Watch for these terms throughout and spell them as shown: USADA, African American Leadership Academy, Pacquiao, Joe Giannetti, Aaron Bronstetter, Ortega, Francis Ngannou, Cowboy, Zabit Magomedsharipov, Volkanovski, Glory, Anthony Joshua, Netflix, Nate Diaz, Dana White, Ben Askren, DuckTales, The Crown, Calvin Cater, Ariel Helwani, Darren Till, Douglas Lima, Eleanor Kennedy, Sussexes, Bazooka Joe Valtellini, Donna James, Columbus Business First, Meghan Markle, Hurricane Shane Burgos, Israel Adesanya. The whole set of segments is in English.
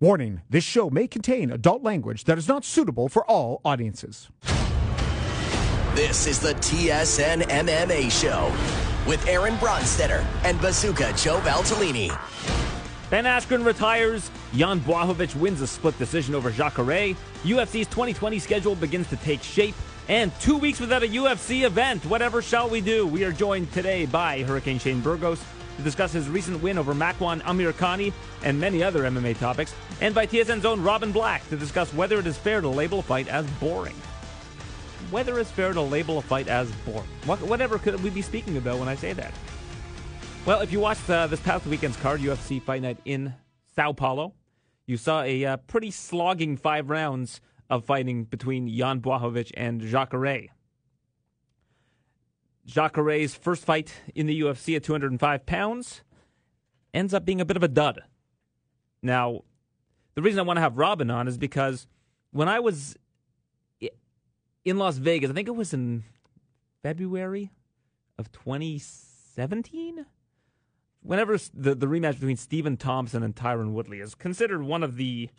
Warning, this show may contain adult language that is not suitable for all audiences. This is the TSN MMA Show with Aaron Bronstetter and Bazooka Joe Valtellini. Ben Askren retires. Jan Błachowicz wins a split decision over Jacare. UFC's 2020 schedule begins to take shape. And 2 weeks without a UFC event. Whatever shall we do? We are joined today by Hurricane Shane Burgos to discuss his recent win over Makwan Amirkhani and many other MMA topics, and by TSN's own Robin Black to discuss whether it is fair to label a fight as boring. Whether it's fair to label a fight as boring. Whatever could we be speaking about when I say that? Well, if you watched this past weekend's card, UFC Fight Night in Sao Paulo, you saw a pretty slogging 5 rounds of fighting between Jan Błachowicz and Jacare. Jacare's first fight in the UFC at 205 pounds ends up being a bit of a dud. Now, the reason I want to have Robin on is because when I was in Las Vegas, I think it was in February of 2017, whenever the rematch between Stephen Thompson and Tyron Woodley is considered one of the,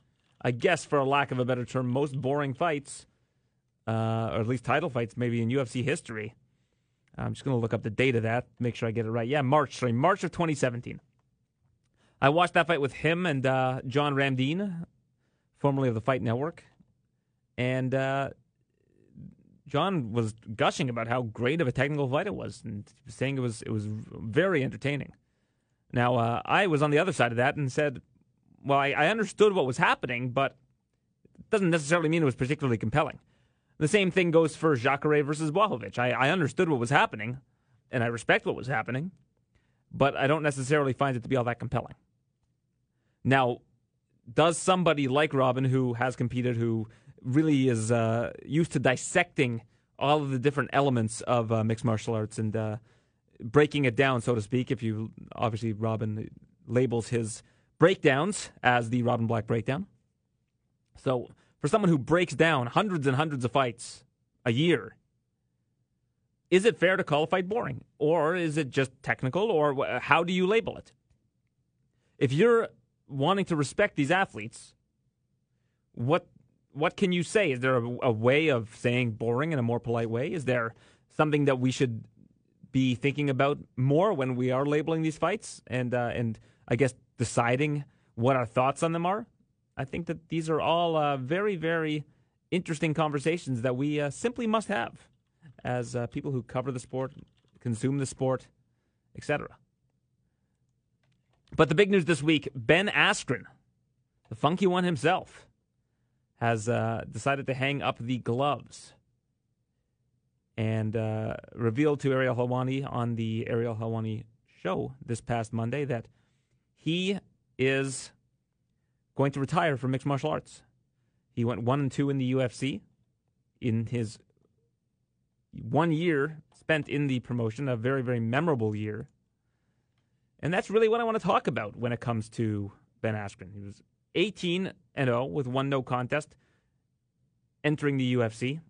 I guess for a lack of a better term, most boring fights, or at least title fights maybe in UFC history. I'm just going to look up the date of that, make sure I get it right. Yeah, March of 2017. I watched that fight with him and John Ramdeen, formerly of the Fight Network. And John was gushing about how great of a technical fight it was and saying it was very entertaining. Now, I was on the other side of that and said, well, I understood what was happening, but it doesn't necessarily mean it was particularly compelling. The same thing goes for Jacare versus Błachowicz. I understood what was happening, and I respect what was happening, but I don't necessarily find it to be all that compelling. Now, does somebody like Robin, who has competed, who really is used to dissecting all of the different elements of mixed martial arts and breaking it down, so to speak, if you obviously Robin labels his breakdowns as the Robin Black breakdown. So for someone who breaks down hundreds and hundreds of fights a year, is it fair to call a fight boring? Or is it just technical? Or how do you label it? If you're wanting to respect these athletes, what can you say? Is there a way of saying boring in a more polite way? Is there something that we should be thinking about more when we are labeling these fights and I guess deciding what our thoughts on them are? I think that these are all very, very interesting conversations that we simply must have as people who cover the sport, consume the sport, etc. But the big news this week, Ben Askren, the funky one himself, has decided to hang up the gloves and revealed to Ariel Helwani on the Ariel Helwani show this past Monday that he is going to retire from mixed martial arts. He went 1-2 in the UFC in his 1 year spent in the promotion, a very, very memorable year. And that's really what I want to talk about when it comes to Ben Askren. He was 18-0 with one no contest entering the UFC.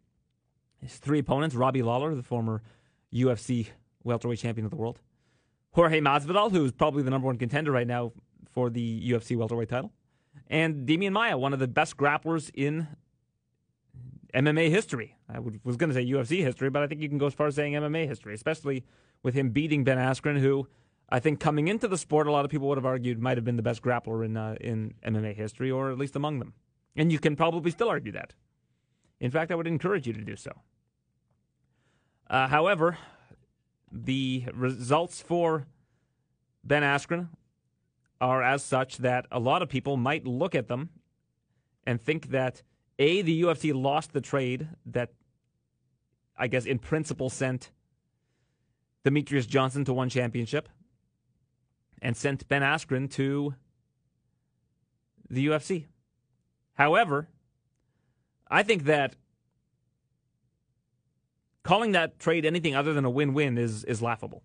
His 3 opponents, Robbie Lawler, the former UFC welterweight champion of the world, Jorge Masvidal, who's probably the #1 contender right now for the UFC welterweight title, and Demian Maia, one of the best grapplers in MMA history. I was going to say UFC history, but I think you can go as far as saying MMA history, especially with him beating Ben Askren, who I think coming into the sport, a lot of people would have argued might have been the best grappler in MMA history, or at least among them. And you can probably still argue that. In fact, I would encourage you to do so. However, the results for Ben Askren are as such that a lot of people might look at them and think that, A, the UFC lost the trade that, I guess, in principle sent Demetrius Johnson to one championship and sent Ben Askren to the UFC. However, I think that calling that trade anything other than a win-win is laughable.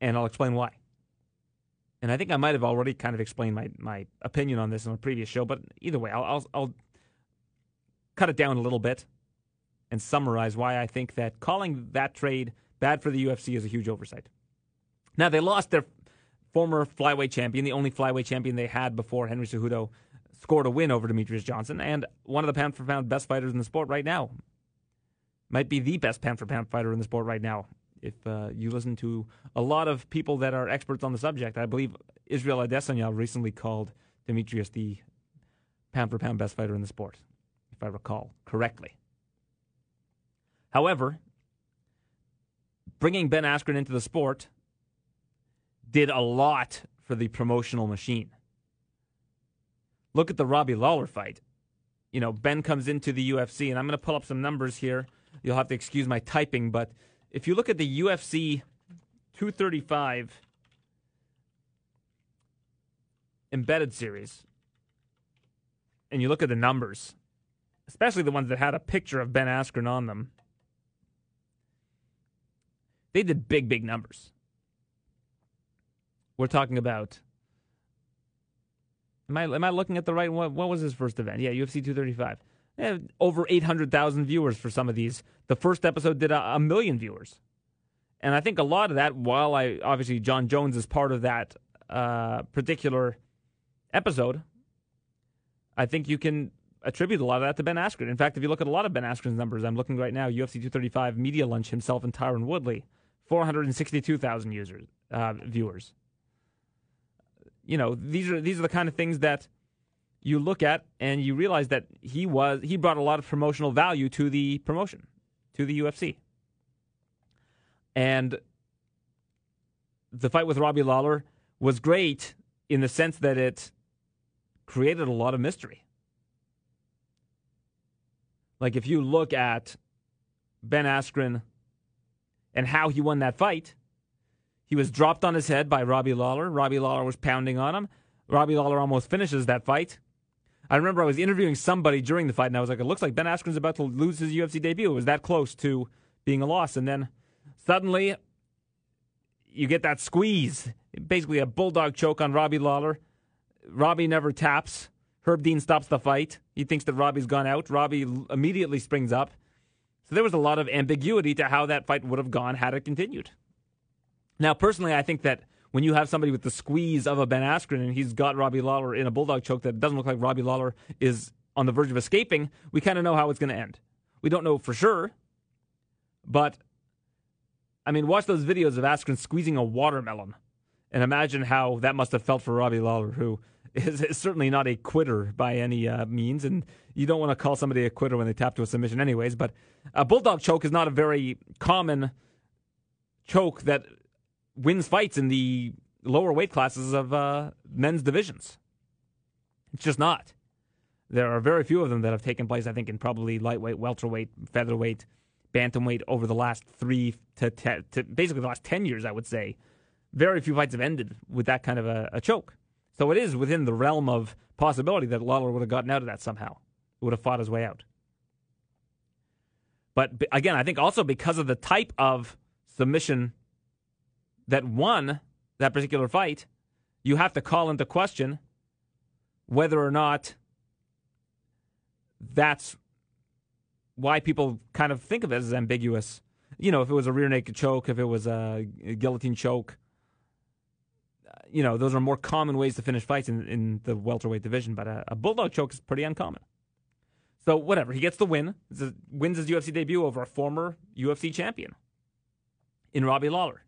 And I'll explain why. And I think I might have already kind of explained my opinion on this on a previous show, but either way, I'll cut it down a little bit and summarize why I think that calling that trade bad for the UFC is a huge oversight. Now, they lost their former flyweight champion, the only flyweight champion they had before Henry Cejudo scored a win over Demetrius Johnson, and one of the pound-for-pound best fighters in the sport right now. Might be the best pound-for-pound fighter in the sport right now. If you listen to a lot of people that are experts on the subject, I believe Israel Adesanya recently called Demetrius the pound-for-pound best fighter in the sport, if I recall correctly. However, bringing Ben Askren into the sport did a lot for the promotional machine. Look at the Robbie Lawler fight. You know, Ben comes into the UFC, and I'm going to pull up some numbers here. You'll have to excuse my typing, but if you look at the UFC 235 embedded series, and you look at the numbers, especially the ones that had a picture of Ben Askren on them, they did big, big numbers. We're talking about, am I looking at the right one? What was his first event? Yeah, UFC 235. Yeah, over 800,000 viewers for some of these. The first episode did a million viewers. And I think a lot of that, while obviously John Jones is part of that particular episode, I think you can attribute a lot of that to Ben Askren. In fact, if you look at a lot of Ben Askren's numbers, I'm looking right now, UFC 235 Media Lunch himself and Tyron Woodley, 462,000 viewers. You know, these are the kind of things that you look at and you realize that he brought a lot of promotional value to the promotion, to the UFC. And the fight with Robbie Lawler was great in the sense that it created a lot of mystery. Like, if you look at Ben Askren and how he won that fight, he was dropped on his head by Robbie Lawler. Robbie Lawler was pounding on him. Robbie Lawler almost finishes that fight. I remember I was interviewing somebody during the fight, and I was like, it looks like Ben Askren's about to lose his UFC debut. It was that close to being a loss. And then suddenly you get that squeeze, basically a bulldog choke on Robbie Lawler. Robbie never taps. Herb Dean stops the fight. He thinks that Robbie's gone out. Robbie immediately springs up. So there was a lot of ambiguity to how that fight would have gone had it continued. Now, personally, I think that when you have somebody with the squeeze of a Ben Askren and he's got Robbie Lawler in a bulldog choke that doesn't look like Robbie Lawler is on the verge of escaping, we kind of know how it's going to end. We don't know for sure, but, I mean, watch those videos of Askren squeezing a watermelon and imagine how that must have felt for Robbie Lawler, who is certainly not a quitter by any means, and you don't want to call somebody a quitter when they tap to a submission anyways, but a bulldog choke is not a very common choke that wins fights in the lower weight classes of men's divisions. It's just not. There are very few of them that have taken place, I think, in probably lightweight, welterweight, featherweight, bantamweight over the last basically the last 10 years, I would say. Very few fights have ended with that kind of a choke. So it is within the realm of possibility that Lawler would have gotten out of that somehow. He would have fought his way out. But again, I think also because of the type of submission that won that particular fight, you have to call into question whether or not that's why people kind of think of it as ambiguous. You know, if it was a rear naked choke, if it was a guillotine choke, you know, those are more common ways to finish fights in the welterweight division, but a bulldog choke is pretty uncommon. So whatever, he gets the win, wins his UFC debut over a former UFC champion in Robbie Lawler.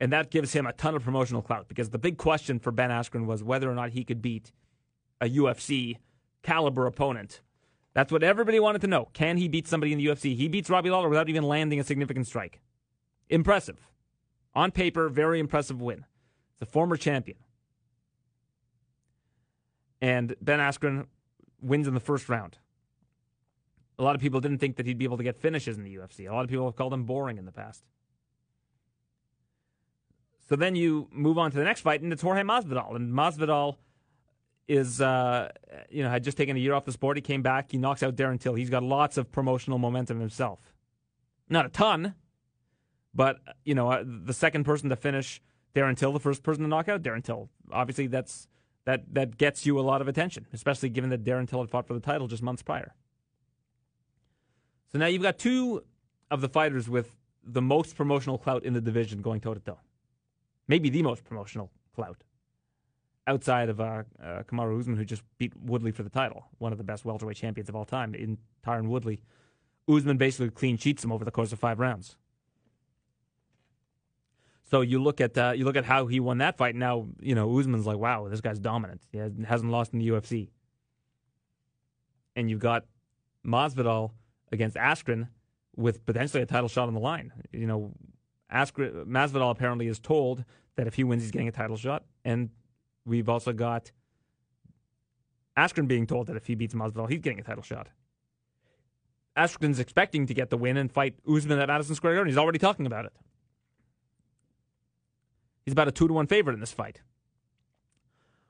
And that gives him a ton of promotional clout, because the big question for Ben Askren was whether or not he could beat a UFC caliber opponent. That's what everybody wanted to know. Can he beat somebody in the UFC? He beats Robbie Lawler without even landing a significant strike. Impressive. On paper, very impressive win. It's a former champion. And Ben Askren wins in the first round. A lot of people didn't think that he'd be able to get finishes in the UFC. A lot of people have called him boring in the past. So then you move on to the next fight, and it's Jorge Masvidal. And Masvidal is, had just taken a year off the sport. He came back. He knocks out Darren Till. He's got lots of promotional momentum himself. Not a ton, but, you know, the second person to finish Darren Till, the first person to knock out Darren Till. Obviously, that gets you a lot of attention, especially given that Darren Till had fought for the title just months prior. So now you've got two of the fighters with the most promotional clout in the division going toe-to-toe. maybe the most promotional clout outside of Kamaru Usman, who just beat Woodley for the title, one of the best welterweight champions of all time in Tyron Woodley. Usman basically clean sheets him over the course of 5 rounds. So you look at how he won that fight. Now, you know, Usman's like, wow, this guy's dominant. He hasn't lost in the UFC. And you've got Masvidal against Askren with potentially a title shot on the line. You know, Masvidal apparently is told that if he wins, he's getting a title shot. And we've also got Askren being told that if he beats Masvidal, he's getting a title shot. Askren's expecting to get the win and fight Usman at Madison Square Garden. He's already talking about it. He's about a 2-1 favorite in this fight.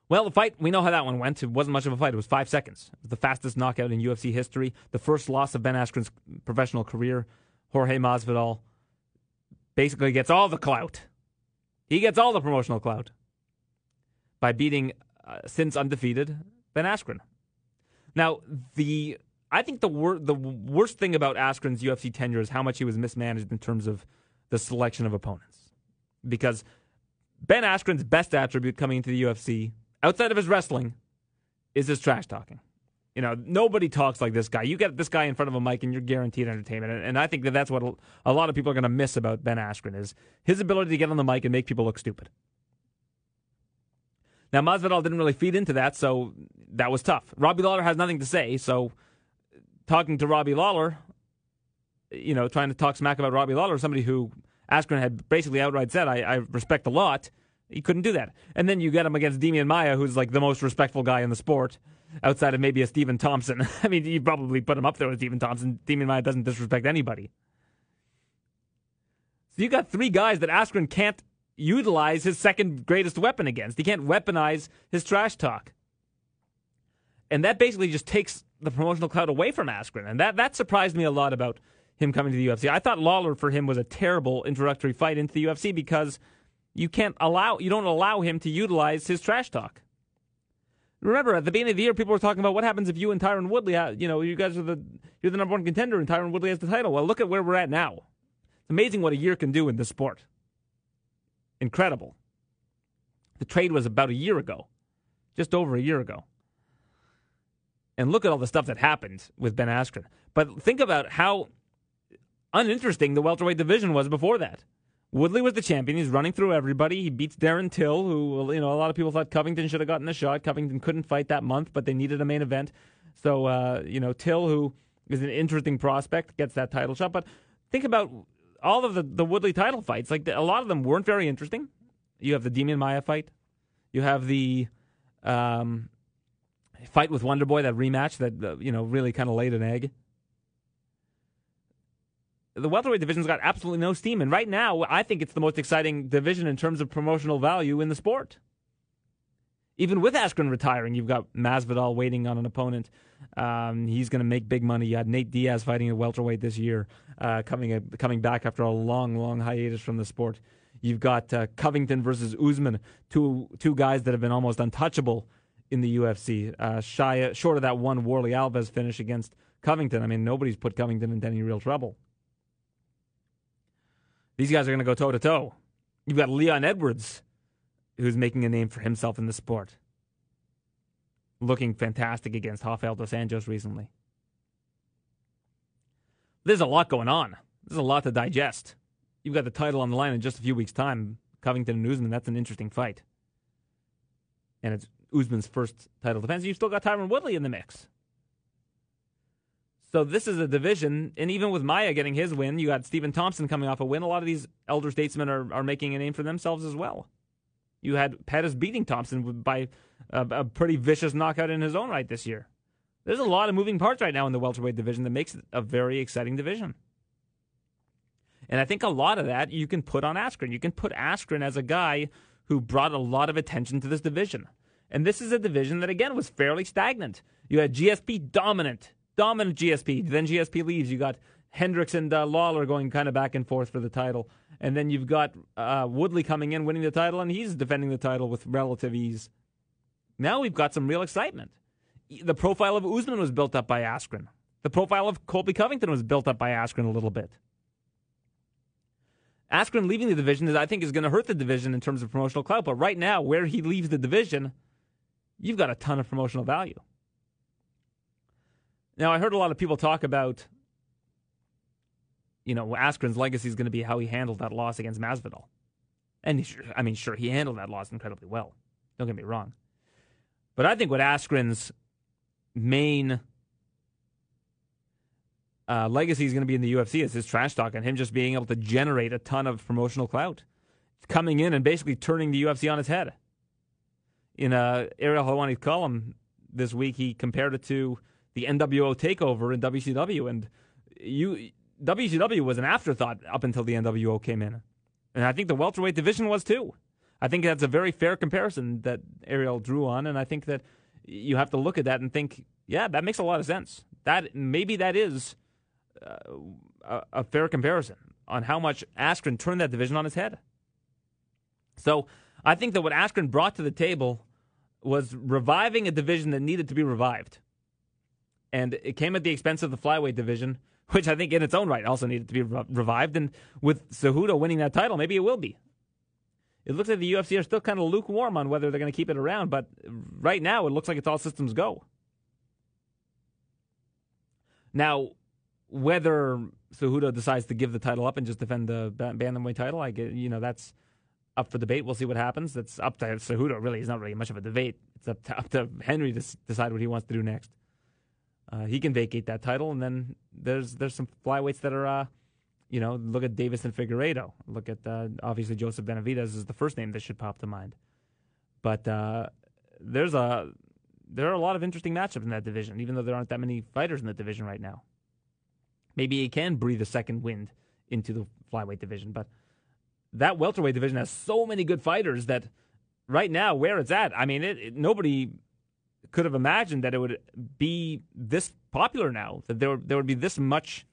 Well, the fight, we know how that one went. It wasn't much of a fight. It was 5 seconds. It was the fastest knockout in UFC history. The first loss of Ben Askren's professional career. Jorge Masvidal basically gets all the clout. He gets all the promotional clout by beating, since undefeated, Ben Askren. Now, I think the worst thing about Askren's UFC tenure is how much he was mismanaged in terms of the selection of opponents. Because Ben Askren's best attribute coming into the UFC, outside of his wrestling, is his trash talking. You know, nobody talks like this guy. You get this guy in front of a mic and you're guaranteed entertainment. And I think that that's what a lot of people are going to miss about Ben Askren, is his ability to get on the mic and make people look stupid. Now, Masvidal didn't really feed into that, so that was tough. Robbie Lawler has nothing to say, so talking to Robbie Lawler, you know, trying to talk smack about Robbie Lawler, somebody who Askren had basically outright said, I respect a lot, he couldn't do that. And then you get him against Demian Maia, who's like the most respectful guy in the sport, outside of maybe a Stephen Thompson. I mean, you probably put him up there with Stephen Thompson. Demian Maia doesn't disrespect anybody. So you got 3 guys that Askren can't utilize his second greatest weapon against. He can't weaponize his trash talk. And that basically just takes the promotional clout away from Askren. And that surprised me a lot about him coming to the UFC. I thought Lawler for him was a terrible introductory fight into the UFC because you don't allow him to utilize his trash talk. Remember, at the beginning of the year, people were talking about what happens if you and Tyron Woodley, you know, you guys are you're the number one contender and Tyron Woodley has the title. Well, look at where we're at now. It's amazing what a year can do in this sport. Incredible. The trade was about a year ago, just over a year ago. And look at all the stuff that happened with Ben Askren. But think about how uninteresting the welterweight division was before that. Woodley was the champion. He's running through everybody. He beats Darren Till, who, you know, a lot of people thought Covington should have gotten a shot. Covington couldn't fight that month, but they needed a main event. So, you know, Till, who is an interesting prospect, gets that title shot. But think about all of the Woodley title fights. Like, a lot of them weren't very interesting. You have the Demian Maia fight. You have the fight with Wonderboy, that rematch that, you know, really kind of laid an egg. The welterweight division's got absolutely no steam, and right now, I think it's the most exciting division in terms of promotional value in the sport. Even with Askren retiring, you've got Masvidal waiting on an opponent. He's going to make big money. You had Nate Diaz fighting at welterweight this year, coming back after a long, long hiatus from the sport. You've got Covington versus Usman, two guys that have been almost untouchable in the UFC, short of that one Warley Alves finish against Covington. I mean, nobody's put Covington into any real trouble. These guys are going to go toe-to-toe. You've got Leon Edwards, who's making a name for himself in the sport, looking fantastic against Rafael Dos Anjos recently. There's a lot going on. There's a lot to digest. You've got the title on the line in just a few weeks' time. Covington and Usman, that's an interesting fight. And it's Usman's first title defense. You've still got Tyron Woodley in the mix. So this is a division, and even with Maia getting his win, you got Stephen Thompson coming off a win. A lot of these elder statesmen are making a name for themselves as well. You had Pettis beating Thompson by a pretty vicious knockout in his own right this year. There's a lot of moving parts right now in the welterweight division that makes it a very exciting division. And I think a lot of that you can put on Askren. You can put Askren as a guy who brought a lot of attention to this division. And this is a division that, again, was fairly stagnant. You had GSP dominant GSP. Then GSP leaves. You got Hendricks and Lawler going kind of back and forth for the title. And then you've got Woodley coming in, winning the title, and he's defending the title with relative ease. Now we've got some real excitement. The profile of Usman was built up by Askren. The profile of Colby Covington was built up by Askren a little bit. Askren leaving the division, is, I think, is going to hurt the division in terms of promotional clout. But right now, where he leaves the division, you've got a ton of promotional value. Now, I heard a lot of people talk about, you know, Askren's legacy is going to be how he handled that loss against Masvidal. And, sure, he handled that loss incredibly well. Don't get me wrong. But I think what Askren's main legacy is going to be in the UFC is his trash talk and him just being able to generate a ton of promotional clout. Coming in and basically turning the UFC on its head. In Ariel Helwani's column this week, he compared it to the NWO takeover in WCW. And WCW was an afterthought up until the NWO came in. And I think the welterweight division was too. I think that's a very fair comparison that Ariel drew on, and I think that you have to look at that and think, yeah, that makes a lot of sense. That maybe that is a fair comparison on how much Askren turned that division on his head. So I think that what Askren brought to the table was reviving a division that needed to be revived. And it came at the expense of the flyweight division, which I think in its own right also needed to be revived. And with Cejudo winning that title, maybe it will be. It looks like the UFC are still kind of lukewarm on whether they're going to keep it around, but right now it looks like it's all systems go. Now, whether Cejudo decides to give the title up and just defend the bantamweight title, I get, you know, that's up for debate. We'll see what happens. That's up to Cejudo, really. It's not really much of a debate. It's up to Henry to decide what he wants to do next. He can vacate that title, and then there's some flyweights that are, you know, look at Davis and Figueiredo. Look at, obviously, Joseph Benavidez is the first name that should pop to mind. But there are a lot of interesting matchups in that division, even though there aren't that many fighters in the division right now. Maybe it can breathe a second wind into the flyweight division, but that welterweight division has so many good fighters that right now, where it's at, I mean, nobody could have imagined that it would be this popular now, that there would be this much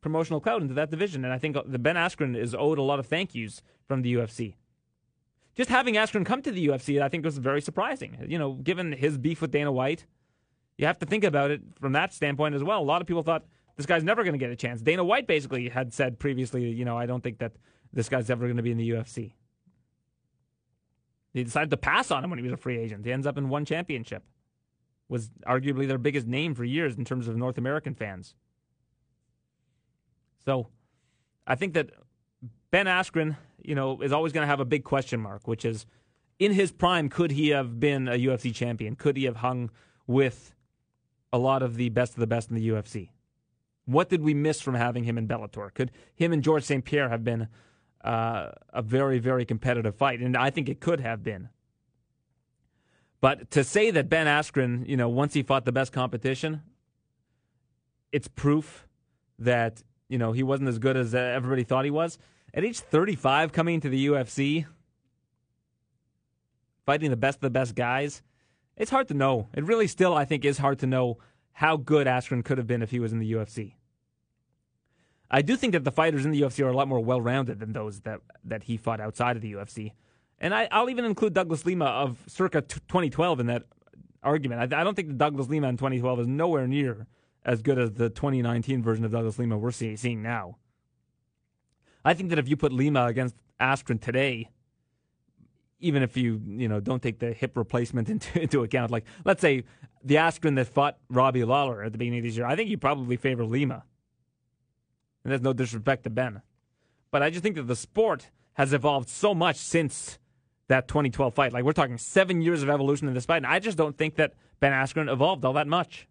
promotional clout into that division. And I think the Ben Askren is owed a lot of thank yous from the UFC. Just having Askren come to the UFC, I think, was very surprising. You know, given his beef with Dana White, you have to think about it from that standpoint as well. A lot of people thought this guy's never going to get a chance. Dana White basically had said previously, you know, I don't think that this guy's ever going to be in the UFC. They decided to pass on him when he was a free agent. He ends up in one championship. Was arguably their biggest name for years in terms of North American fans. So I think that Ben Askren, you know, is always going to have a big question mark, which is, in his prime, could he have been a UFC champion? Could he have hung with a lot of the best in the UFC? What did we miss from having him in Bellator? Could him and Georges St. Pierre have been a very, very competitive fight? And I think it could have been. But to say that Ben Askren, you know, once he fought the best competition, it's proof that, you know, he wasn't as good as everybody thought he was. At age 35, coming into the UFC, fighting the best guys, it's hard to know. It really still, I think, is hard to know how good Askren could have been if he was in the UFC. I do think that the fighters in the UFC are a lot more well-rounded than those that he fought outside of the UFC. And I'll even include Douglas Lima of circa 2012 in that argument. I don't think the Douglas Lima in 2012 is nowhere near as good as the 2019 version of Douglas Lima we're seeing now. I think that if you put Lima against Askren today, even if you don't take the hip replacement into account, like let's say the Askren that fought Robbie Lawler at the beginning of this year, I think you probably favor Lima. And there's no disrespect to Ben. But I just think that the sport has evolved so much since that 2012 fight. Like, we're talking 7 years of evolution in this fight, and I just don't think that Ben Askren evolved all that much.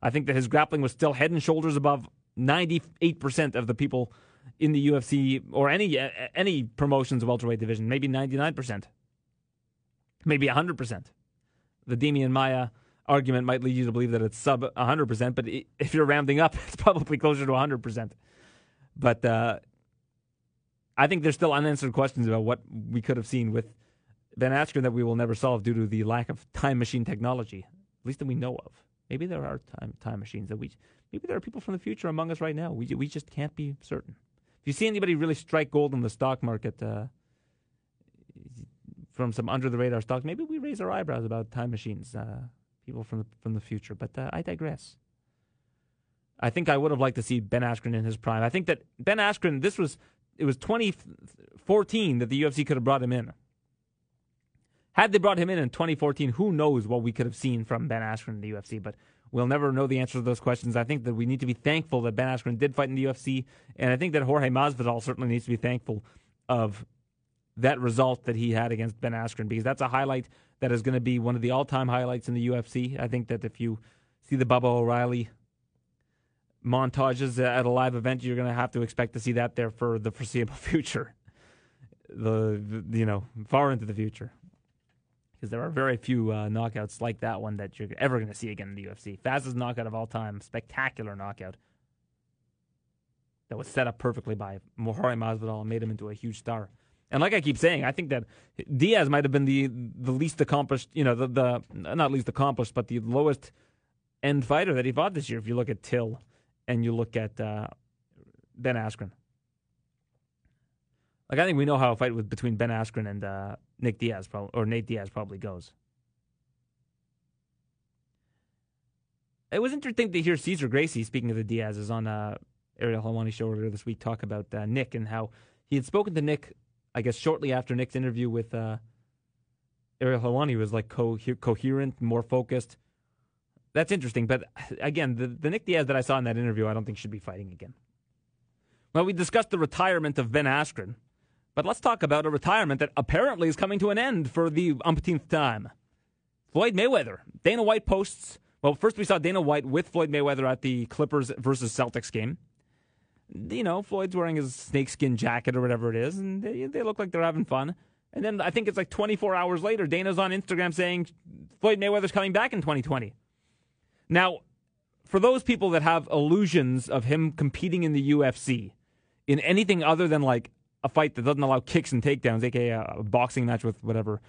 I think that his grappling was still head and shoulders above 98% of the people in the UFC or any promotions of welterweight division, maybe 99%, maybe 100%. The Demian Maia argument might lead you to believe that it's sub 100%, but if you're rounding up, it's probably closer to 100%. But I think there's still unanswered questions about what we could have seen with Ben Askren that we will never solve due to the lack of time machine technology, at least that we know of. Maybe there are time machines that maybe there are people from the future among us right now. We just can't be certain. If you see anybody really strike gold in the stock market from some under the radar stocks, maybe we raise our eyebrows about time machines, people from the future. But I digress. I think I would have liked to see Ben Askren in his prime. I think that Ben Askren, this was it was 2014 that the UFC could have brought him in. Had they brought him in 2014, who knows what we could have seen from Ben Askren in the UFC, but we'll never know the answer to those questions. I think that we need to be thankful that Ben Askren did fight in the UFC, and I think that Jorge Masvidal certainly needs to be thankful of that result that he had against Ben Askren, because that's a highlight that is going to be one of the all-time highlights in the UFC. I think that if you see the Bubba O'Reilly montages at a live event, you're going to have to expect to see that there for the foreseeable future, far into the future. Because there are very few knockouts like that one that you're ever going to see again in the UFC. Fastest knockout of all time, spectacular knockout that was set up perfectly by Jorge Masvidal and made him into a huge star. And like I keep saying, I think that Diaz might have been the least accomplished, not least accomplished, but the lowest end fighter that he fought this year. If you look at Till and you look at Ben Askren, I think we know how a fight between Ben Askren and Nate Diaz probably goes. It was interesting to hear Cesar Gracie, speaking of the Diazes, on Ariel Helwani's show earlier this week, talk about Nick and how he had spoken to Nick, I guess, shortly after Nick's interview with Ariel Helwani. Was like coherent, more focused. That's interesting, but again, the Nick Diaz that I saw in that interview, I don't think should be fighting again. Well, we discussed the retirement of Ben Askren, but let's talk about a retirement that apparently is coming to an end for the umpteenth time. Floyd Mayweather. Dana White posts. Well, first we saw Dana White with Floyd Mayweather at the Clippers versus Celtics game. Floyd's wearing his snakeskin jacket or whatever it is, and they look like they're having fun. And then I think it's like 24 hours later, Dana's on Instagram saying Floyd Mayweather's coming back in 2020. Now, for those people that have illusions of him competing in the UFC in anything other than like a fight that doesn't allow kicks and takedowns, aka a boxing match with whatever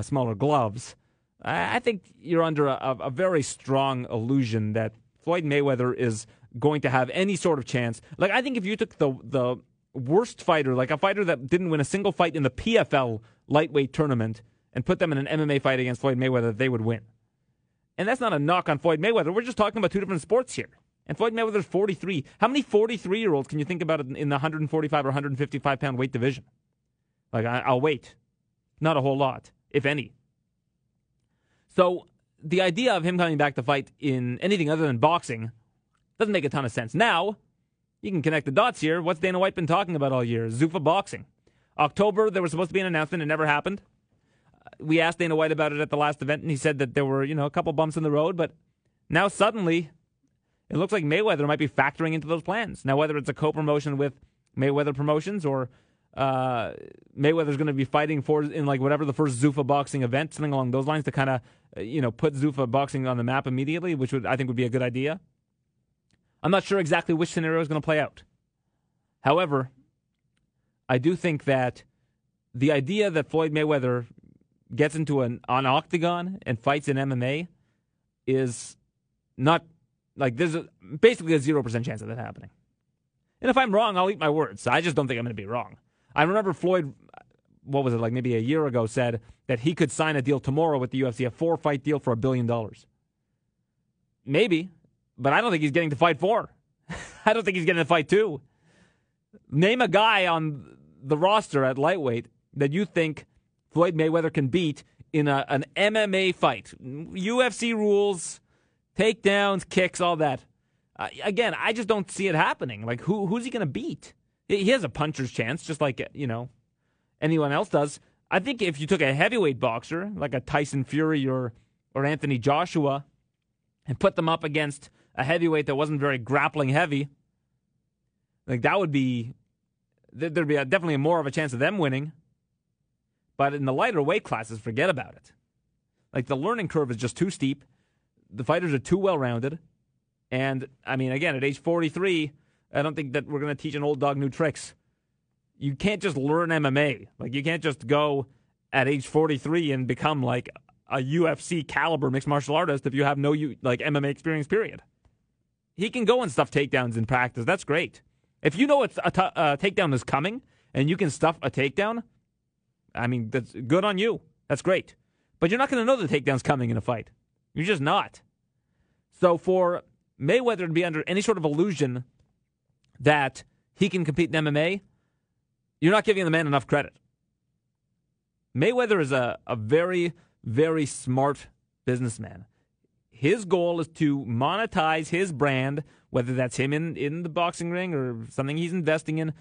smaller gloves, I think you're under a very strong illusion that Floyd Mayweather is going to have any sort of chance. Like, I think if you took the worst fighter, like a fighter that didn't win a single fight in the PFL lightweight tournament, and put them in an MMA fight against Floyd Mayweather, they would win. And that's not a knock on Floyd Mayweather. We're just talking about two different sports here. And Floyd Mayweather's 43. How many 43-year-olds can you think about in the 145 or 155-pound weight division? Like, I'll wait. Not a whole lot, if any. So the idea of him coming back to fight in anything other than boxing doesn't make a ton of sense. Now, you can connect the dots here. What's Dana White been talking about all year? Zuffa Boxing. October, there was supposed to be an announcement. It never happened. We asked Dana White about it at the last event, and he said that there were, a couple bumps in the road, but now suddenly it looks like Mayweather might be factoring into those plans. Now, whether it's a co-promotion with Mayweather Promotions or Mayweather's going to be fighting for in like whatever the first Zuffa Boxing event, something along those lines to kind of, put Zuffa Boxing on the map immediately, which I think would be a good idea. I'm not sure exactly which scenario is going to play out. However, I do think that the idea that Floyd Mayweather gets into an octagon and fights in MMA is not, like, there's basically a 0% chance of that happening. And if I'm wrong, I'll eat my words. I just don't think I'm going to be wrong. I remember Floyd, maybe a year ago, said that he could sign a deal tomorrow with the UFC, a 4-fight deal for $1 billion. Maybe, but I don't think he's getting to fight 4. I don't think he's getting to fight 2. Name a guy on the roster at lightweight that you think Floyd Mayweather can beat in an MMA fight. UFC rules, takedowns, kicks, all that. Again, I just don't see it happening. Like, who's he going to beat? He has a puncher's chance, just like, anyone else does. I think if you took a heavyweight boxer, like a Tyson Fury or Anthony Joshua, and put them up against a heavyweight that wasn't very grappling heavy, like, that would be, there'd be definitely more of a chance of them winning. But in the lighter weight classes, forget about it. Like, the learning curve is just too steep. The fighters are too well-rounded. And, again, at age 43, I don't think that we're going to teach an old dog new tricks. You can't just learn MMA. Like, you can't just go at age 43 and become, like, a UFC-caliber mixed martial artist if you have no, MMA experience, period. He can go and stuff takedowns in practice. That's great. If you know a takedown is coming and you can stuff a takedown, that's good on you. That's great. But you're not going to know the takedown's coming in a fight. You're just not. So for Mayweather to be under any sort of illusion that he can compete in MMA, You're not giving the man enough credit. Mayweather is a very, very smart businessman. His goal is to monetize his brand, whether that's him in the boxing ring or something he's investing in,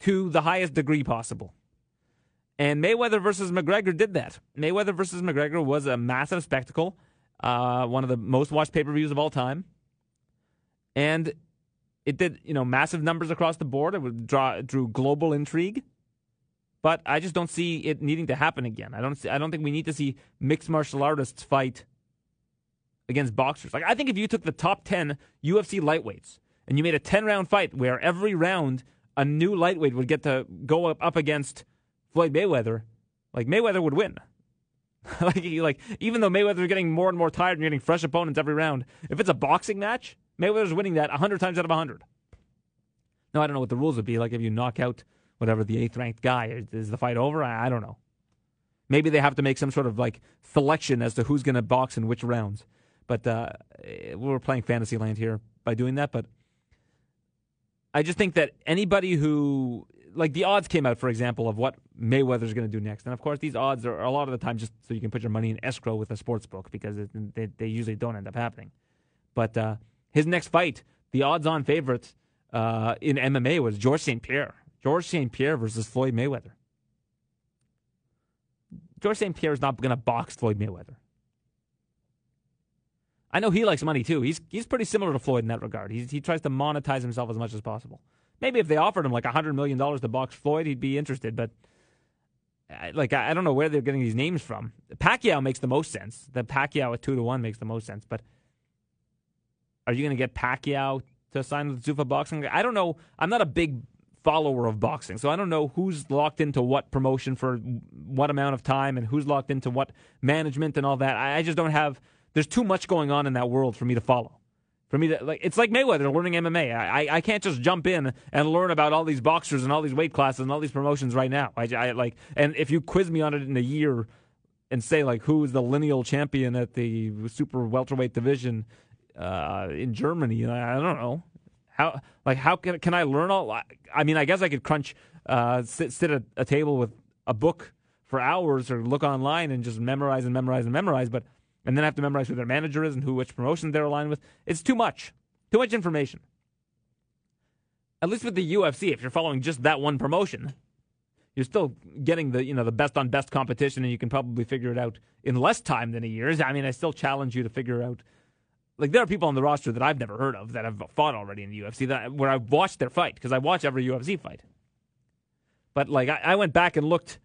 to the highest degree possible. And Mayweather versus McGregor did that. Mayweather versus McGregor was a massive spectacle, one of the most watched pay-per-views of all time. And it did, massive numbers across the board. It drew global intrigue. But I just don't see it needing to happen again. I don't think we need to see mixed martial artists fight against boxers. Like, I think if you took the top 10 UFC lightweights and you made a 10-round fight where every round a new lightweight would get to go up against Floyd Mayweather, like, Mayweather would win. like even though Mayweather is getting more and more tired and you're getting fresh opponents every round, if it's a boxing match, Mayweather's winning that 100 times out of 100. Now, I don't know what the rules would be. Like, if you knock out whatever the 8th-ranked guy, is the fight over? I don't know. Maybe they have to make some sort of, like, selection as to who's going to box in which rounds. But we're playing Fantasyland here by doing that. But I just think that anybody who, like, the odds came out, for example, of what Mayweather's going to do next. And, of course, these odds are a lot of the time just so you can put your money in escrow with a sports book because they usually don't end up happening. But his next fight, the odds-on favorite in MMA was Georges St. Pierre. Georges St. Pierre versus Floyd Mayweather. Georges St. Pierre is not going to box Floyd Mayweather. I know he likes money, too. He's pretty similar to Floyd in that regard. He tries to monetize himself as much as possible. Maybe if they offered him like $100 million to box Floyd, he'd be interested, but I don't know where they're getting these names from. Pacquiao makes the most sense. The Pacquiao at 2-1 makes the most sense, but are you going to get Pacquiao to sign with Zuffa Boxing? I don't know. I'm not a big follower of boxing, so I don't know who's locked into what promotion for what amount of time and who's locked into what management and all that. I just don't have. There's too much going on in that world for me to follow. For me to, like, it's like Mayweather learning MMA. I can't just jump in and learn about all these boxers and all these weight classes and all these promotions right now. And if you quiz me on it in a year and say like who is the lineal champion at the super welterweight division in Germany, I don't know. How can I learn all? I mean, I guess I could crunch, sit at a table with a book for hours or look online and just memorize, but and then I have to memorize who their manager is and which promotion they're aligned with. It's too much information. At least with the UFC, if you're following just that one promotion, you're still getting the the best on best competition, and you can probably figure it out in less time than a year. I mean, I still challenge you to figure out. Like, there are people on the roster that I've never heard of that have fought already in the UFC where I've watched their fight, because I watch every UFC fight. But, like, I went back and looked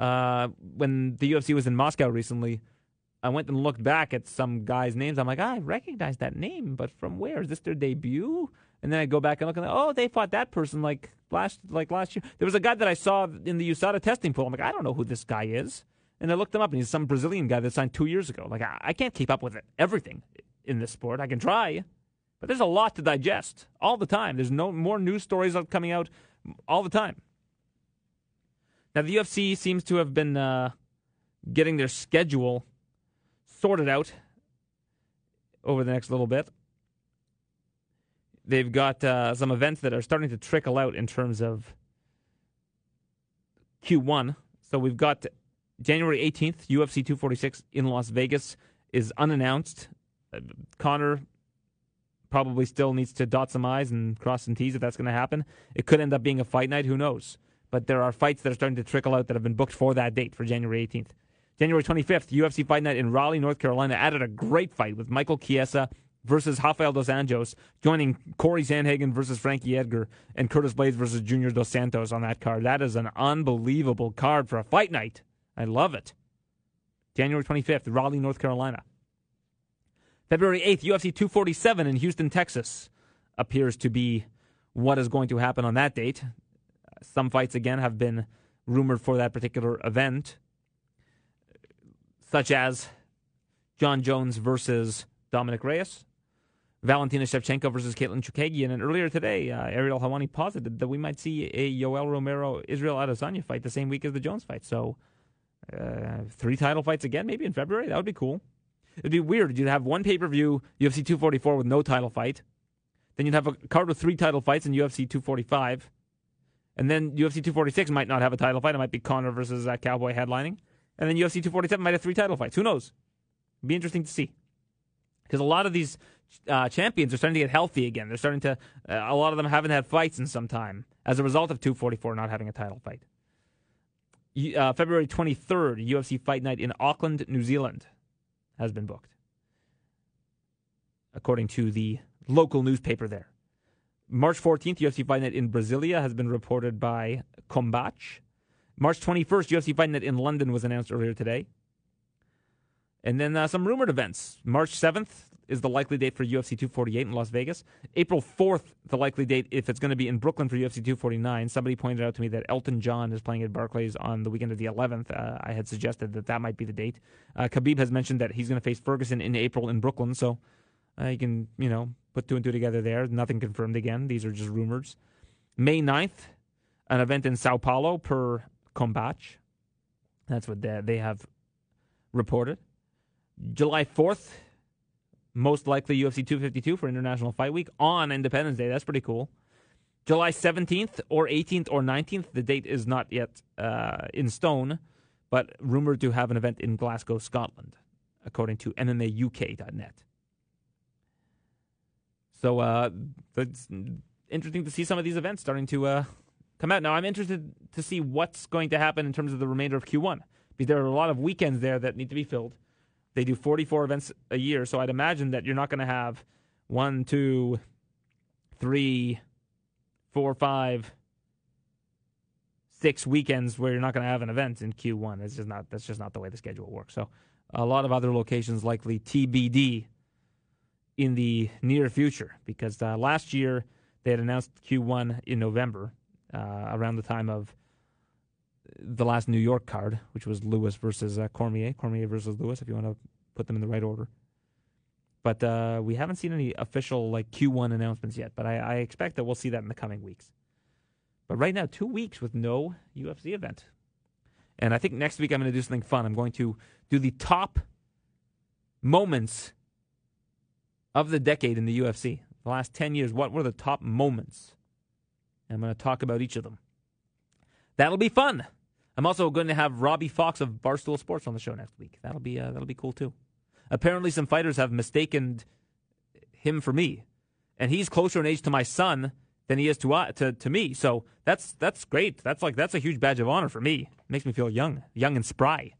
when the UFC was in Moscow recently. I went and looked back at some guys' names. I'm like, I recognize that name, but from where? Is this their debut? And then I go back and look, and they fought that person last year. There was a guy that I saw in the USADA testing pool. I'm like, I don't know who this guy is. And I looked him up, and he's some Brazilian guy that signed 2 years ago. Like, I can't keep up with it. Everything in this sport. I can try, but there's a lot to digest all the time. There's no more news stories coming out all the time. Now, the UFC seems to have been getting their schedule sorted out over the next little bit. They've got some events that are starting to trickle out in terms of Q1. So we've got January 18th, UFC 246 in Las Vegas is unannounced. Conor probably still needs to dot some I's and cross some T's if that's going to happen. It could end up being a fight night. Who knows? But there are fights that are starting to trickle out that have been booked for that date, for January 18th. January 25th, UFC Fight Night in Raleigh, North Carolina, added a great fight with Michael Chiesa versus Rafael Dos Anjos, joining Corey Sandhagen versus Frankie Edgar and Curtis Blaydes versus Junior Dos Santos on that card. That is an unbelievable card for a fight night. I love it. January 25th, Raleigh, North Carolina. February 8th, UFC 247 in Houston, Texas appears to be what is going to happen on that date. Some fights, again, have been rumored for that particular event, such as John Jones versus Dominic Reyes, Valentina Shevchenko versus Caitlin Chukagian, and earlier today, Ariel Helwani posited that we might see a Yoel Romero-Israel Adesanya fight the same week as the Jones fight. So 3 title fights again, maybe in February? That would be cool. It'd be weird. You'd have one pay-per-view, UFC 244, with no title fight. Then you'd have a card with 3 title fights in UFC 245. And then UFC 246 might not have a title fight. It might be Conor versus that Cowboy headlining. And then UFC 247 might have 3 title fights. Who knows? It'd be interesting to see. Because a lot of these champions are starting to get healthy again. They're starting to, a lot of them haven't had fights in some time as a result of 244 not having a title fight. February 23rd, UFC Fight Night in Auckland, New Zealand has been booked, according to the local newspaper there. March 14th, UFC Fight Night in Brasilia has been reported by Combach. March 21st, UFC Fight Night in London was announced earlier today. And then some rumored events. March 7th is the likely date for UFC 248 in Las Vegas. April 4th, the likely date if it's going to be in Brooklyn for UFC 249. Somebody pointed out to me that Elton John is playing at Barclays on the weekend of the 11th. I had suggested that that might be the date. Khabib has mentioned that he's going to face Ferguson in April in Brooklyn, so you can, you know, put 2 and 2 together there. Nothing confirmed again. These are just rumors. May 9th, an event in Sao Paulo per Combach. That's what they have reported. July 4th, most likely UFC 252 for International Fight Week on Independence Day. That's pretty cool. July 17th or 18th or 19th, the date is not yet in stone, but rumored to have an event in Glasgow, Scotland, according to MMAUK.net. So it's interesting to see some of these events starting to come out. Now, I'm interested to see what's going to happen in terms of the remainder of Q1, because there are a lot of weekends there that need to be filled. They do 44 events a year, so I'd imagine that you're not going to have 6 weekends where you're not going to have an event in Q1. It's just not, that's just not the way the schedule works. So a lot of other locations likely TBD in the near future, because last year they had announced Q1 in November, around the time of the last New York card, which was Lewis versus Cormier. Cormier versus Lewis, if you want to put them in the right order. But we haven't seen any official like Q1 announcements yet, but I expect that we'll see that in the coming weeks. But right now, 2 weeks with no UFC event. And I think next week I'm going to do something fun. I'm going to do the top moments of the decade in the UFC. The last 10 years, what were the top moments? And I'm going to talk about each of them. That'll be fun. I'm also going to have Robbie Fox of Barstool Sports on the show next week. That'll be cool too. Apparently, some fighters have mistaken him for me, and he's closer in age to my son than he is to me. So that's great. That's a huge badge of honor for me. It makes me feel young and spry.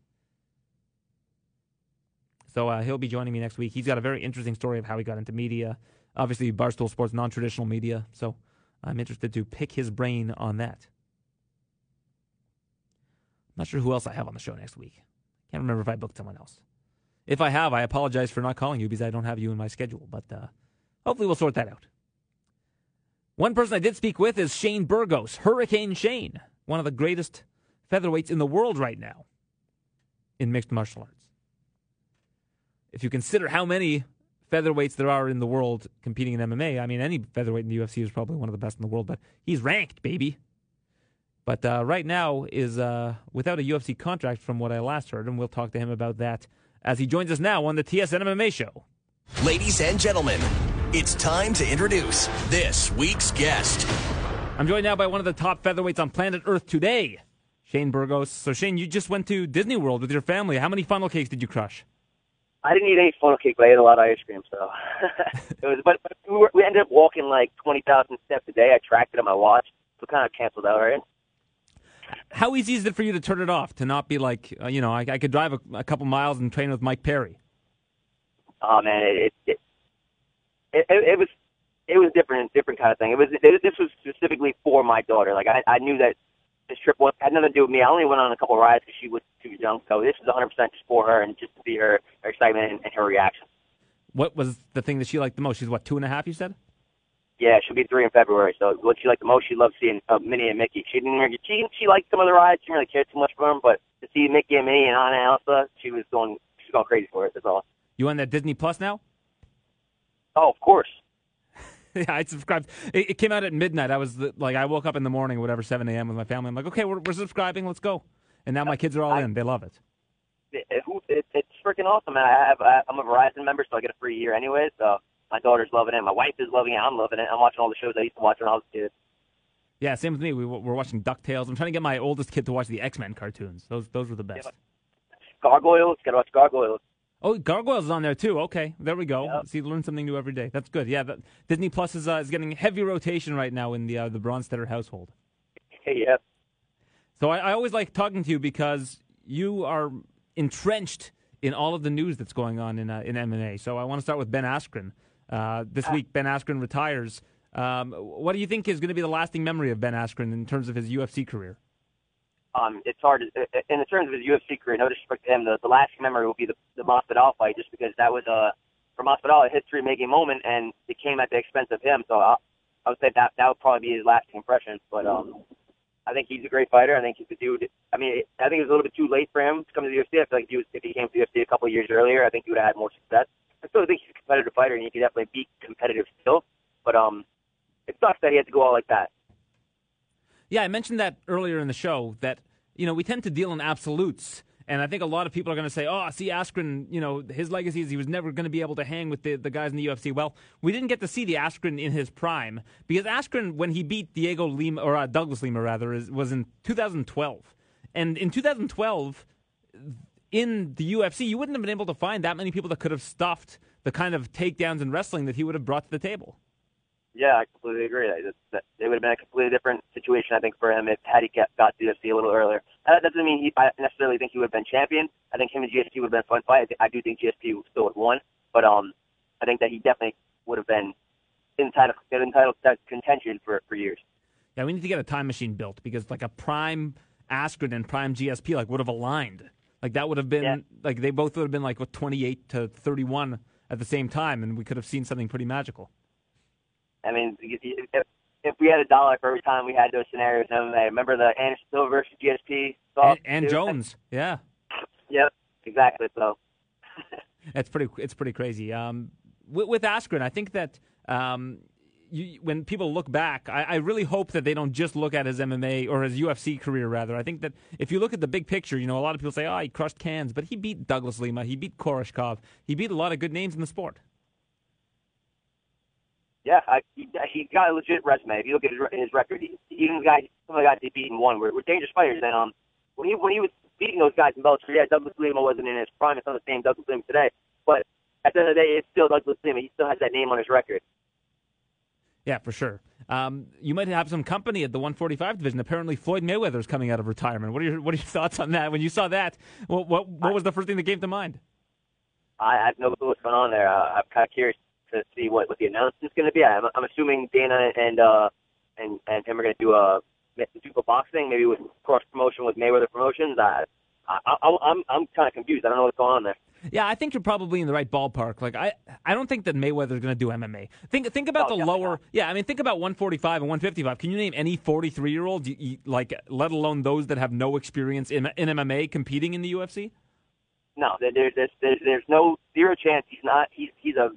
So he'll be joining me next week. He's got a very interesting story of how he got into media. Obviously, Barstool Sports, non-traditional media. So I'm interested to pick his brain on that. Not sure who else I have on the show next week. Can't remember if I booked someone else. If I have, I apologize for not calling you because I don't have you in my schedule. But hopefully we'll sort that out. One person I did speak with is Shane Burgos, Hurricane Shane, one of the greatest featherweights in the world right now in mixed martial arts. If you consider how many featherweights there are in the world competing in MMA, I mean, any featherweight in the UFC is probably one of the best in the world, but he's ranked, baby. But right now is without a UFC contract from what I last heard, and we'll talk to him about that as he joins us now on the TSN MMA show. Ladies and gentlemen, it's time to introduce this week's guest. I'm joined now by one of the top featherweights on planet Earth today, Shane Burgos. So, Shane, you just went to Disney World with your family. How many funnel cakes did you crush? I didn't eat any funnel cake, but I ate a lot of ice cream. So, we ended up walking like 20,000 steps a day. I tracked it on my watch, so kind of canceled out, right? How easy is it for you to turn it off, to not be like, I could drive a couple miles and train with Mike Perry? Oh, man, it was different kind of thing. This was specifically for my daughter. Like, I knew that this trip had nothing to do with me. I only went on a couple of rides because she was young. So this was 100% just for her and just to see her excitement and her reaction. What was the thing that she liked the most? She's, 2.5, you said? Yeah, she'll be 3 in February. So what she liked the most, she loved seeing Minnie and Mickey. She liked some of the rides. She didn't really care too much for them, but to see Mickey and Minnie and Anna and Elsa, she was going crazy for it. That's all. You on that Disney Plus now? Oh, of course. Yeah, I subscribed. It came out at midnight. I was I woke up in the morning, 7 a.m. with my family. I'm like, okay, we're subscribing. Let's go. And now my kids are all in. They love it. It's freaking awesome, man. I'm a Verizon member, so I get a free year anyway. So. My daughter's loving it. My wife is loving it. I'm loving it. I'm watching all the shows I used to watch when I was a kid. Yeah, same with me. We're watching DuckTales. I'm trying to get my oldest kid to watch the X-Men cartoons. Those were the best. Gargoyles. Got to watch Gargoyles. Oh, Gargoyles is on there, too. Okay, there we go. Yep. So you learn something new every day. That's good. Yeah, Disney Plus is getting heavy rotation right now in the Bronstetter household. Yep. So I always like talking to you because you are entrenched in all of the news that's going on in MMA. So I want to start with Ben Askren. This week, Ben Askren retires. What do you think is going to be the lasting memory of Ben Askren in terms of his UFC career? It's hard. In terms of his UFC career, no disrespect to him, the lasting memory will be the Masvidal fight, just because that was, for Masvidal, a history-making moment, and it came at the expense of him. So I would say that would probably be his lasting impression. But I think he's a great fighter. I think he's a dude. I mean, I think it was a little bit too late for him to come to the UFC. I feel like if he came to the UFC a couple of years earlier, I think he would have had more success. I still think he's a competitive fighter, and he could definitely be competitive still. But it sucks that he had to go all like that. Yeah, I mentioned that earlier in the show that, we tend to deal in absolutes. And I think a lot of people are going to say, see Askren, his legacy is he was never going to be able to hang with the guys in the UFC. Well, we didn't get to see the Askren in his prime because Askren, when he beat Douglas Lima, was in 2012. And in 2012, in the UFC, you wouldn't have been able to find that many people that could have stuffed the kind of takedowns and wrestling that he would have brought to the table. Yeah, I completely agree. It would have been a completely different situation, I think, for him had he got to UFC a little earlier. That doesn't mean I necessarily think he would have been champion. I think him and GSP would have been a fun fight. I do think GSP still would have won, but I think that he definitely would have been entitled to contention for years. Yeah, we need to get a time machine built because like a prime Askren and prime GSP would have aligned. That would have been they both would have been 28-31 at the same time, and we could have seen something pretty magical. I mean, if we had a dollar for every time we had those scenarios, I remember the Anderson Silva versus GSP. And Jones, yeah. Yep, exactly. So that's it's pretty crazy. With Askren, I think that when people look back, I really hope that they don't just look at his MMA or his UFC career, rather. I think that if you look at the big picture, a lot of people say, he crushed cans, but he beat Douglas Lima, he beat Koreshkov, he beat a lot of good names in the sport. Yeah, he got a legit resume. If you look at his record, even some of the guys he beat and won were dangerous fighters. And when he was beating those guys in Bellator, Douglas Lima wasn't in his prime. It's not the same Douglas Lima today. But at the end of the day, it's still Douglas Lima. He still has that name on his record. Yeah, for sure. You might have some company at the 145 division. Apparently, Floyd Mayweather is coming out of retirement. What are your thoughts on that? When you saw that, what was the first thing that came to mind? I have no clue what's going on there. I'm kind of curious to see what the announcement's going to be. I'm assuming Dana and him are going to do a Zuffa Boxing, maybe with cross promotion with Mayweather Promotions. I'm kind of confused. I don't know what's going on there. Yeah, I think you're probably in the right ballpark. I don't think that Mayweather's going to do MMA. Think about the lower. Yeah, I mean, think about 145 and 155. Can you name any 43-year-old, let alone those that have no experience in MMA competing in the UFC? No, there's no zero chance. He's not. He's a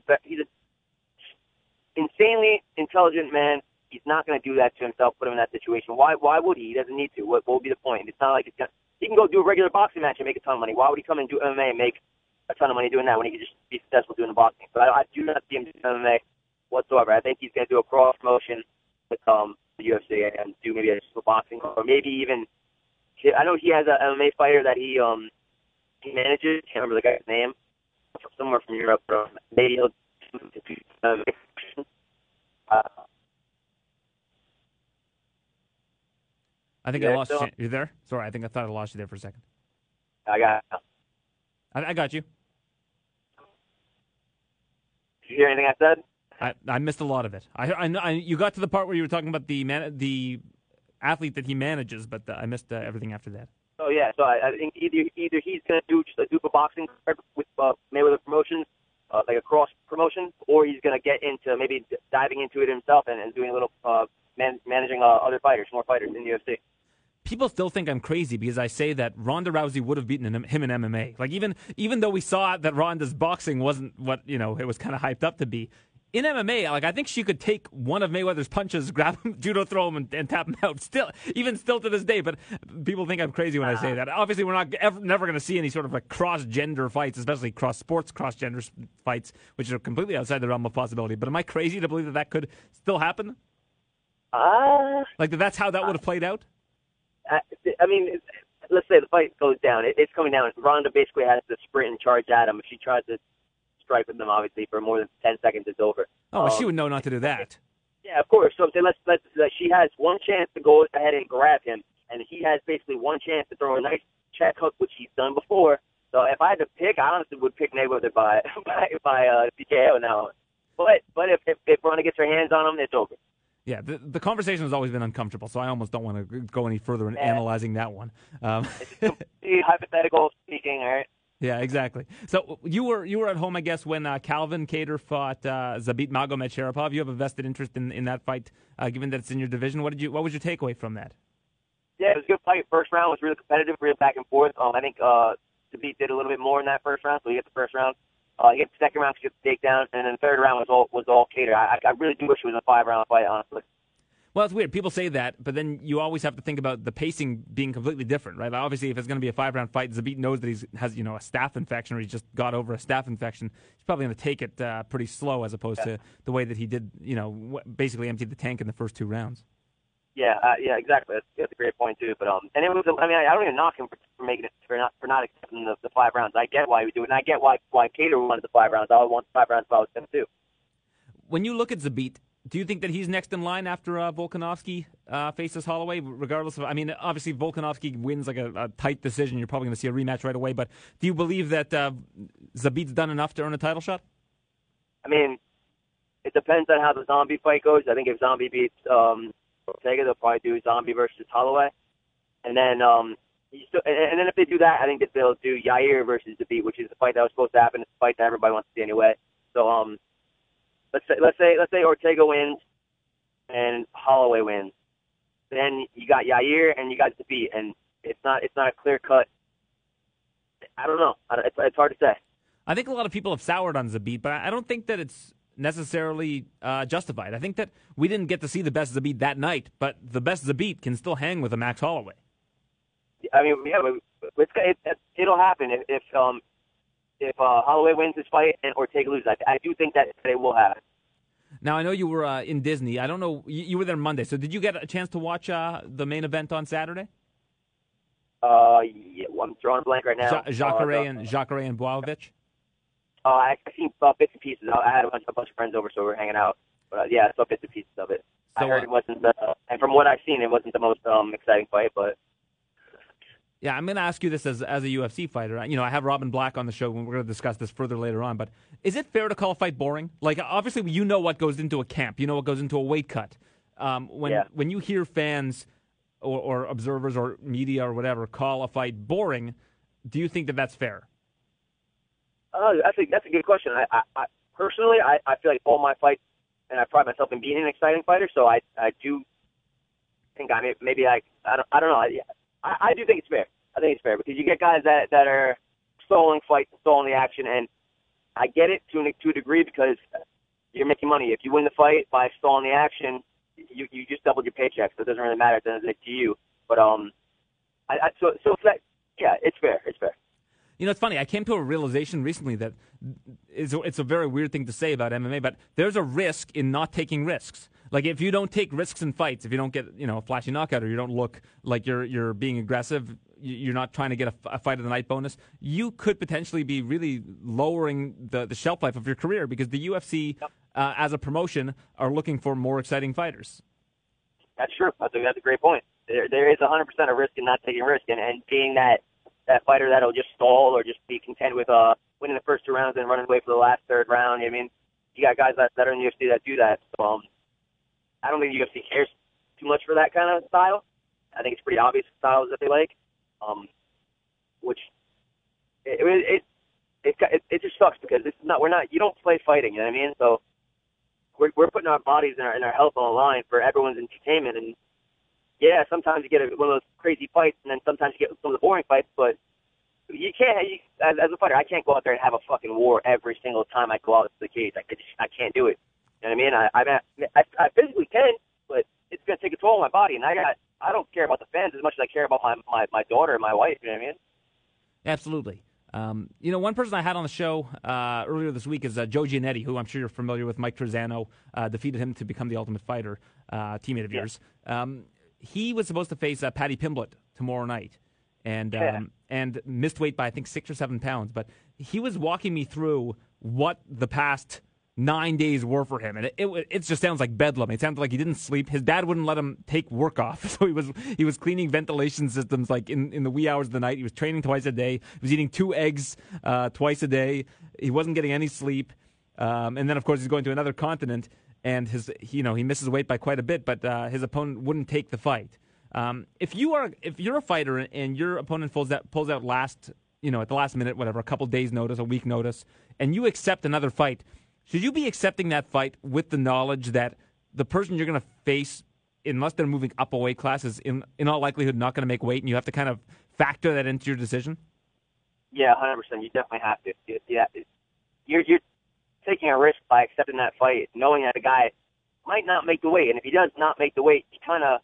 insanely intelligent man. He's not going to do that to himself, put him in that situation. Why would he? He doesn't need to. What would be the point? It's not like he can go do a regular boxing match and make a ton of money. Why would he come and do MMA and make a ton of money doing that when he could just be successful doing the boxing? But I do not see him doing MMA whatsoever. I think he's going to do a cross promotion with the UFC and do maybe a super boxing, or maybe even I know he has an MMA fighter that he manages. I can't remember the guy's name. Somewhere from Europe, but maybe he'll. I think I lost you. You there? Sorry, I thought I lost you there for a second. I got you. Did you hear anything I said? I missed a lot of it. You got to the part where you were talking about the athlete that he manages, but I missed everything after that. Oh yeah, so I think either he's going to do just a boxing card with Mayweather Promotions. Like a cross promotion, or he's going to get into maybe diving into it himself and doing a little managing other fighters, more fighters in the UFC. People still think I'm crazy because I say that Ronda Rousey would have beaten him in MMA. Even though we saw that Ronda's boxing wasn't what it was kind of hyped up to be in MMA, I think she could take one of Mayweather's punches, grab him, judo throw him, and tap him out. Still to this day, but people think I'm crazy when I say that. Obviously, we're never going to see any sort of cross-gender fights, especially cross-sports cross-gender fights, which are completely outside the realm of possibility. But am I crazy to believe that could still happen? Like that's how that would have played out? I mean, let's say the fight goes down. It's coming down. Ronda basically has to sprint and charge at him. If she tries to strike with them, obviously, for more than 10 seconds, it's over. Oh, she would know not to do that. Yeah, of course. So I'm saying let's she has one chance to go ahead and grab him, and he has basically one chance to throw a nice check hook, which he's done before. So if I had to pick, I honestly would pick Mayweather by TKO now. But if Ronda gets her hands on him, it's over. Yeah, the conversation has always been uncomfortable, so I almost don't want to go any further in analyzing that one. It's completely hypothetical speaking, all right? Yeah, exactly. So you were at home, I guess, when Calvin Cater fought Zabit Magomedsharipov. You have a vested interest in that fight, given that it's in your division. What was your takeaway from that? Yeah, it was a good fight. First round was really competitive, really back and forth. I think Zabit did a little bit more in that first round, so he got the first round. You get the second round, you get the takedown, and then the third round was all Cater. I really do wish it was a 5-round fight, honestly. Well, it's weird. People say that, but then you always have to think about the pacing being completely different, right? Like obviously, if it's going to be a 5-round fight, Zabit knows that he has a staph infection, or he just got over a staph infection. He's probably going to take it pretty slow, as opposed to the way that he did, basically emptied the tank in the first 2 rounds. Yeah, exactly. That's a great point too. But and it was. I mean, I don't even knock him for not accepting the 5 rounds. I get why we do it, and I get why Cater wanted the 5 rounds. I would want the 5 rounds if I was him too. When you look at Zabit, do you think that he's next in line after Volkanovski faces Holloway? Regardless of, I mean, obviously Volkanovski wins like a tight decision. You're probably going to see a rematch right away. But do you believe that Zabit's done enough to earn a title shot? I mean, it depends on how the Zombie fight goes. I think if Zombie beats Ortega, they'll probably do Zombie versus Holloway, and then and then if they do that, I think that they'll do Yair versus Zabit, which is the fight that was supposed to happen. It's the fight that everybody wants to see anyway. So let's say Ortega wins and Holloway wins, then you got Yair and you got Zabit, and it's not a clear cut. I don't know. It's hard to say. I think a lot of people have soured on Zabit, but I don't think that it's necessarily justified. I think that we didn't get to see the best Zabit that night, but the best Zabit can still hang with a Max Holloway. I mean, yeah, it'll happen if Holloway wins this fight and Ortega loses. I do think that it will happen. Now, I know you were in Disney. I don't know. You were there Monday, so did you get a chance to watch the main event on Saturday? Yeah, well, I'm drawing a blank right now. Jacare and Błachowicz? I seen bits and pieces. I had a bunch of friends over, so we were hanging out. But yeah, I saw bits and pieces of it. So, I heard it wasn't and from what I've seen, it wasn't the most exciting fight. But yeah, I'm going to ask you this as a UFC fighter. I have Robin Black on the show, and we're going to discuss this further later on. But is it fair to call a fight boring? Like, obviously, you know what goes into a camp. You know what goes into a weight cut. When you hear fans or observers or media or whatever call a fight boring, do you think that that's fair? That's a good question. I personally feel like all my fights, and I pride myself in being an exciting fighter. So I do think I don't know. I do think it's fair. I think it's fair because you get guys that are stalling fights, stalling the action, and I get it to a degree because you're making money. If you win the fight by stalling the action, you just doubled your paycheck. So it doesn't really matter at the end of the day to you. But it's fair. It's fair. It's funny. I came to a realization recently that it's a very weird thing to say about MMA, but there's a risk in not taking risks. Like if you don't take risks in fights, if you don't get a flashy knockout, or you don't look like you're being aggressive, you're not trying to get a fight of the night bonus, you could potentially be really lowering the shelf life of your career because the UFC, as a promotion, are looking for more exciting fighters. That's true. I think that's a great point. There is 100% a risk in not taking risk, and being that fighter that'll just stall or just be content with winning the first 2 rounds and running away for the last 3rd round. I mean, you got guys that are in the UFC that do that. So I don't think the UFC cares too much for that kind of style. I think it's pretty obvious styles that they like, which it just sucks because it's not you don't play fighting. You know what I mean? So we're putting our bodies and our health on the line for everyone's entertainment and. Yeah, sometimes you get one of those crazy fights, and then sometimes you get some of the boring fights, but you can't, as a fighter, I can't go out there and have a fucking war every single time I go out to the cage. I can't do it. You know what I mean? I physically can, but it's going to take a toll on my body, and I don't care about the fans as much as I care about my daughter and my wife. You know what I mean? Absolutely. You know, one person I had on the show earlier this week is Joe Giannetti, who I'm sure you're familiar with. Mike Trezano defeated him to become the Ultimate Fighter, teammate of yours. He was supposed to face Paddy Pimblett tomorrow night and missed weight by, I think, 6 or 7 pounds. But he was walking me through what the past 9 days were for him, and it just sounds like bedlam. It sounds like he didn't sleep. His dad wouldn't let him take work off, so he was cleaning ventilation systems like in the wee hours of the night. He was training twice a day. He was eating 2 eggs twice a day. He wasn't getting any sleep, and then of course he's going to another continent, and he misses weight by quite a bit, but his opponent wouldn't take the fight. If you're a fighter and your opponent pulls out last, at the last minute, whatever, a couple days notice, a week notice, and you accept another fight. Should you be accepting that fight with the knowledge that the person you're going to face, unless they're moving up a weight class, is in all likelihood not going to make weight, and you have to kind of factor that into your decision? Yeah, 100%. You definitely have to. Yeah, you're taking a risk by accepting that fight, knowing that a guy might not make the weight. And if he does not make the weight, you kind of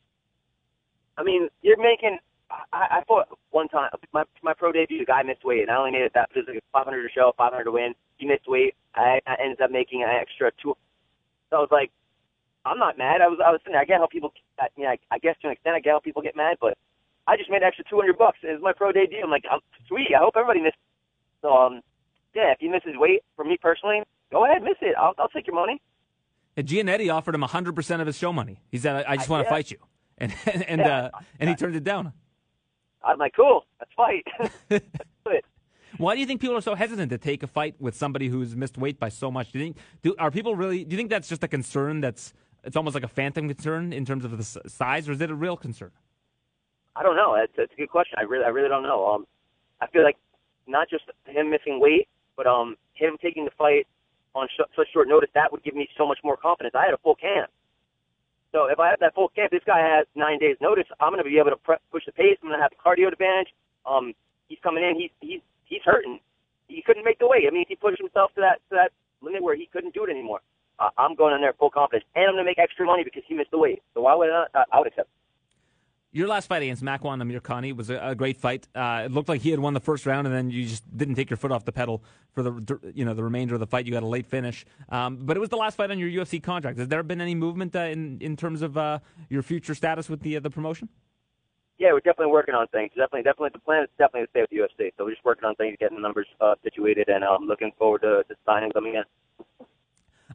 – I mean, you're making – I fought one time. My pro debut, a guy missed weight, and I only made it that – it was like $500 a show, $500 to win. He missed weight. I ended up making an extra $200. So I was like, I'm not mad. I was sitting there. I get how people, I guess to an extent, I get how people get mad, but I just made an extra $200. It was my pro debut. I'm like, sweet. I hope everybody missed. So if he misses weight, for me personally, go ahead, miss it. I'll take your money. And Giannetti offered him 100% of his show money. He said, I just want to fight you, and he turned it down. I'm like, cool. Let's fight. Let's do it. Why do you think people are so hesitant to take a fight with somebody who's missed weight by so much? Do you think that's just a concern it's almost like a phantom concern in terms of the size, or is it a real concern? I don't know. That's a good question. I really don't know. I feel like not just him missing weight, but him taking the fight on such short notice, that would give me so much more confidence. I had a full camp. So if I have that full camp, this guy has 9 days notice, I'm going to be able to push the pace. I'm going to have the cardio advantage. He's coming in. He's hurting. He couldn't make the weight. I mean, he pushed himself to that limit where he couldn't do it anymore. I'm going in there full confidence, and I'm going to make extra money because he missed the weight. So why would I not? I would accept it. Your last fight against Makwan Amirkhani was a great fight. It looked like he had won the first round, and then you just didn't take your foot off the pedal for the remainder of the fight. You got a late finish, but it was the last fight on your UFC contract. Has there been any movement in terms of your future status with the promotion? Yeah, we're definitely working on things. Definitely, the plan is definitely to stay with the UFC. So we're just working on things, getting the numbers situated, and I'm looking forward to signing them again.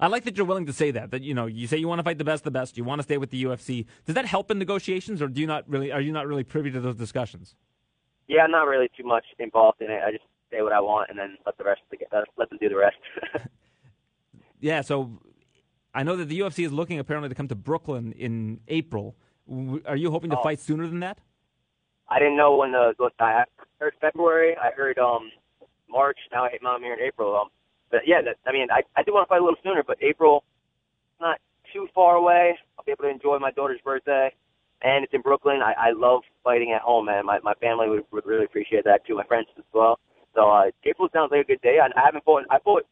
I like that you're willing to say that. That you say you want to fight the best. You want to stay with the UFC. Does that help in negotiations, or do you not really? Are you not really privy to those discussions? Yeah, I'm not really too much involved in it. I just say what I want, and then let them do the rest. Yeah. So I know that the UFC is looking apparently to come to Brooklyn in April. Are you hoping to fight sooner than that? I didn't know when I heard February. I heard March. Now I'm here in April. But yeah, I do want to fight a little sooner, but April, not too far away. I'll be able to enjoy my daughter's birthday, and it's in Brooklyn. I love fighting at home, man. My family would really appreciate that too. My friends as well. So April sounds like a good day. I haven't fought. I fought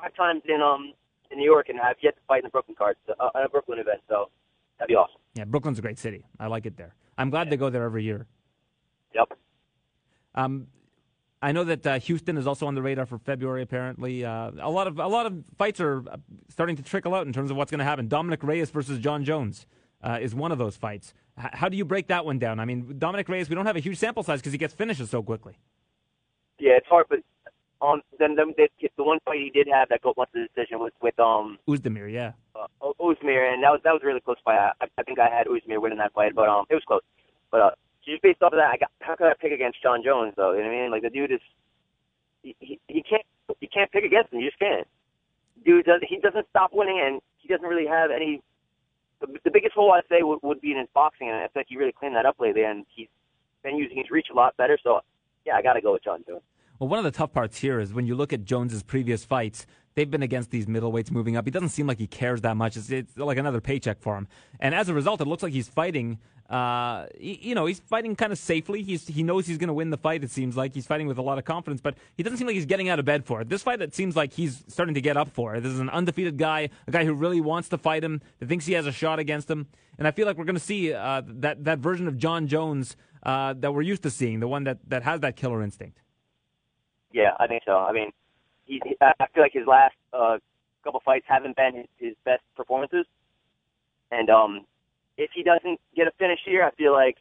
5 times in New York, and I've yet to fight in the Brooklyn card, a Brooklyn event. So that'd be awesome. Yeah, Brooklyn's a great city. I like it there. I'm glad they go there every year. Yep. I know that Houston is also on the radar for February. Apparently, a lot of fights are starting to trickle out in terms of what's going to happen. Dominic Reyes versus John Jones is one of those fights. How do you break that one down? I mean, Dominic Reyes, we don't have a huge sample size because he gets finishes so quickly. Yeah, it's hard. But the one fight he did have that went to the decision was with Uzdemir, yeah. Uzdemir, and that was a really close fight. I think I had Uzdemir winning that fight, but it was close. But just based off of that, how could I pick against John Jones though? You know what I mean? Like the dude is you can't pick against him. You just can't. Dude, he doesn't stop winning, and he doesn't really have any. The biggest hole I'd say would be in his boxing, and I feel like he really cleaned that up lately, and he's been using his reach a lot better. So yeah, I got to go with John Jones. Well, one of the tough parts here is when you look at Jones's previous fights, they've been against these middleweights moving up. He doesn't seem like he cares that much. It's like another paycheck for him. And as a result, it looks like he's fighting, he's fighting kind of safely. He knows he's going to win the fight, it seems like. He's fighting with a lot of confidence, but he doesn't seem like he's getting out of bed for it. This fight, it seems like he's starting to get up for it. This is an undefeated guy, a guy who really wants to fight him, that thinks he has a shot against him. And I feel like we're going to see that version of John Jones that we're used to seeing, the one that has that killer instinct. Yeah, I think so. I mean, I feel like his last couple fights haven't been his best performances. And if he doesn't get a finish here, I feel like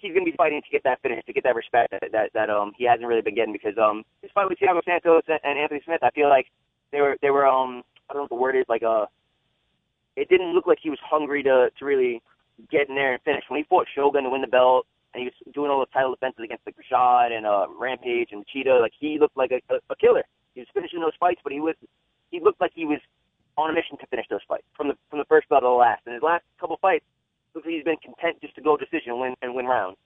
he's going to be fighting to get that finish, to get that respect that he hasn't really been getting, because his fight with Thiago Santos and Anthony Smith, I feel like they were I don't know what the word is, like it didn't look like he was hungry to really get in there and finish. When he fought Shogun to win the belt, and he was doing all those title defenses against like Rashad and Rampage and Cheetah, like he looked like a killer. He was finishing those fights, but he looked like he was on a mission to finish those fights from the first bell to the last. And his last couple fights, looks like he's been content just to go decision and win rounds.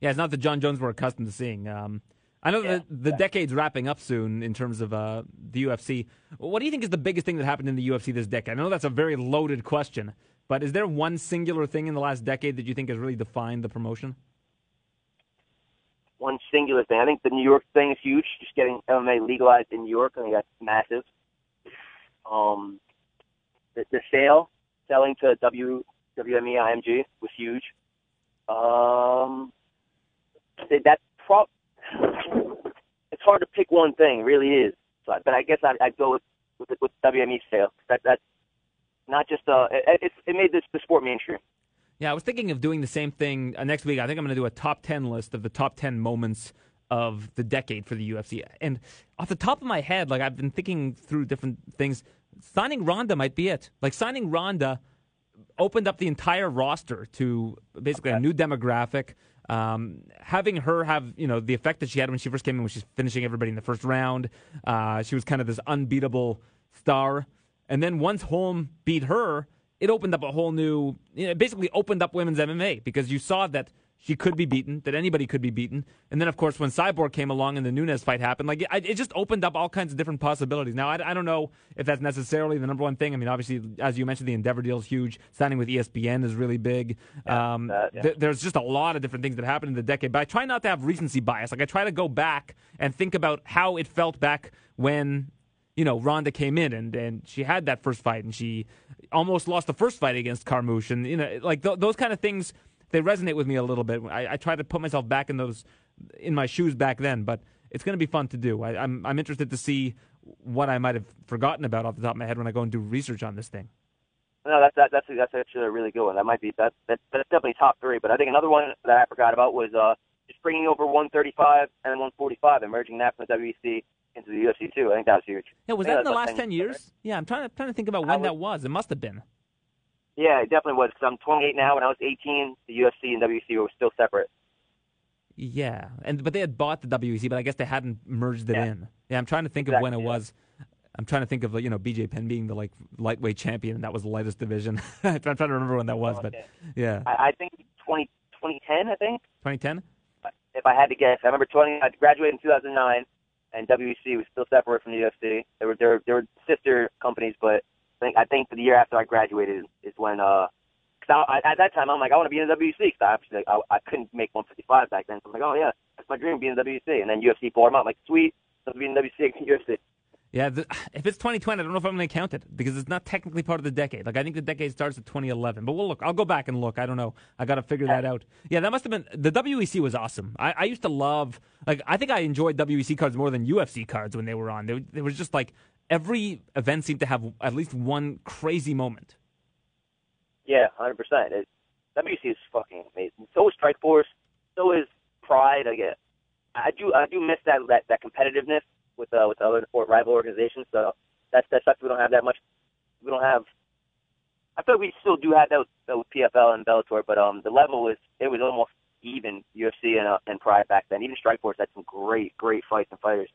Yeah, it's not the John Jones we're accustomed to seeing. I know the decade's wrapping up soon in terms of the UFC. What do you think is the biggest thing that happened in the UFC this decade? I know that's a very loaded question, but is there one singular thing in the last decade that you think has really defined the promotion? One singular thing. I think the New York thing is huge. Just getting MMA legalized in New York, I think that's massive. The selling to WME IMG was huge. It's hard to pick one thing, it really is. But I guess I'd go with WME sale. That's not just it made the sport mainstream. Yeah, I was thinking of doing the same thing next week. I think I'm going to do a top 10 list of the top 10 moments of the decade for the UFC. And off the top of my head, like I've been thinking through different things. Signing Ronda might be it. Like signing Ronda opened up the entire roster to basically a new demographic. Having her have the effect that she had when she first came in, when she's finishing everybody in the first round. She was kind of this unbeatable star. And then once Holm beat her, it opened up a whole new. It basically opened up women's MMA because you saw that she could be beaten, that anybody could be beaten. And then, of course, when Cyborg came along and the Nunes fight happened, like it just opened up all kinds of different possibilities. Now, I don't know if that's necessarily the number one thing. I mean, obviously, as you mentioned, the Endeavor deal is huge. Signing with ESPN is really big. There's just a lot of different things that happened in the decade. But I try not to have recency bias. Like, I try to go back and think about how it felt back when, Ronda came in and she had that first fight and she almost lost the first fight against Carmouche. And, those kind of things, they resonate with me a little bit. I try to put myself back in my shoes back then, but it's going to be fun to do. I'm interested to see what I might have forgotten about off the top of my head when I go and do research on this thing. No, that's actually a really good one. That might be that's definitely top three. But I think another one that I forgot about was just bringing over 135 and 145 and merging that from the WBC into the UFC too. I think that was huge. Yeah, was that in the last 10 years? Right? Yeah, I'm trying to think about when that was. It must have been. Yeah, it definitely was. Because I'm 28 now. When I was 18, the UFC and WEC were still separate. Yeah, but they had bought the WEC, but I guess they hadn't merged it in. Yeah, I'm trying to think of when it was. I'm trying to think of BJ Penn being the lightweight champion, and that was the lightest division. I'm trying to remember when that was, but yeah. I think 2010. I think 2010. If I had to guess, I remember I graduated in 2009, and WEC was still separate from the UFC. There were sister companies, but. I think for the year after I graduated is when at that time I'm like, I want to be in the WC because I couldn't make 155 back then. So I'm like, oh, yeah, that's my dream, being in the WC. And then UFC bought them out. I'm like, sweet, let's be in the WC. Yeah, if it's 2020, I don't know if I'm going to count it because it's not technically part of the decade. Like, I think the decade starts at 2011. But I'll go back and look. I don't know. I got to figure that out. Yeah, that must have been – the WEC was awesome. I used to love – like, I think I enjoyed WEC cards more than UFC cards when they were on. They were just like – every event seemed to have at least one crazy moment. Yeah, 100%. WC is fucking amazing. So is Strikeforce. So is Pride. I guess I do miss that competitiveness with the other rival organizations. So that sucks. We don't have that much. We don't have. I feel like we still do have that with PFL and Bellator, but the level was almost even UFC and Pride back then. Even Strikeforce had some great fights and fighters.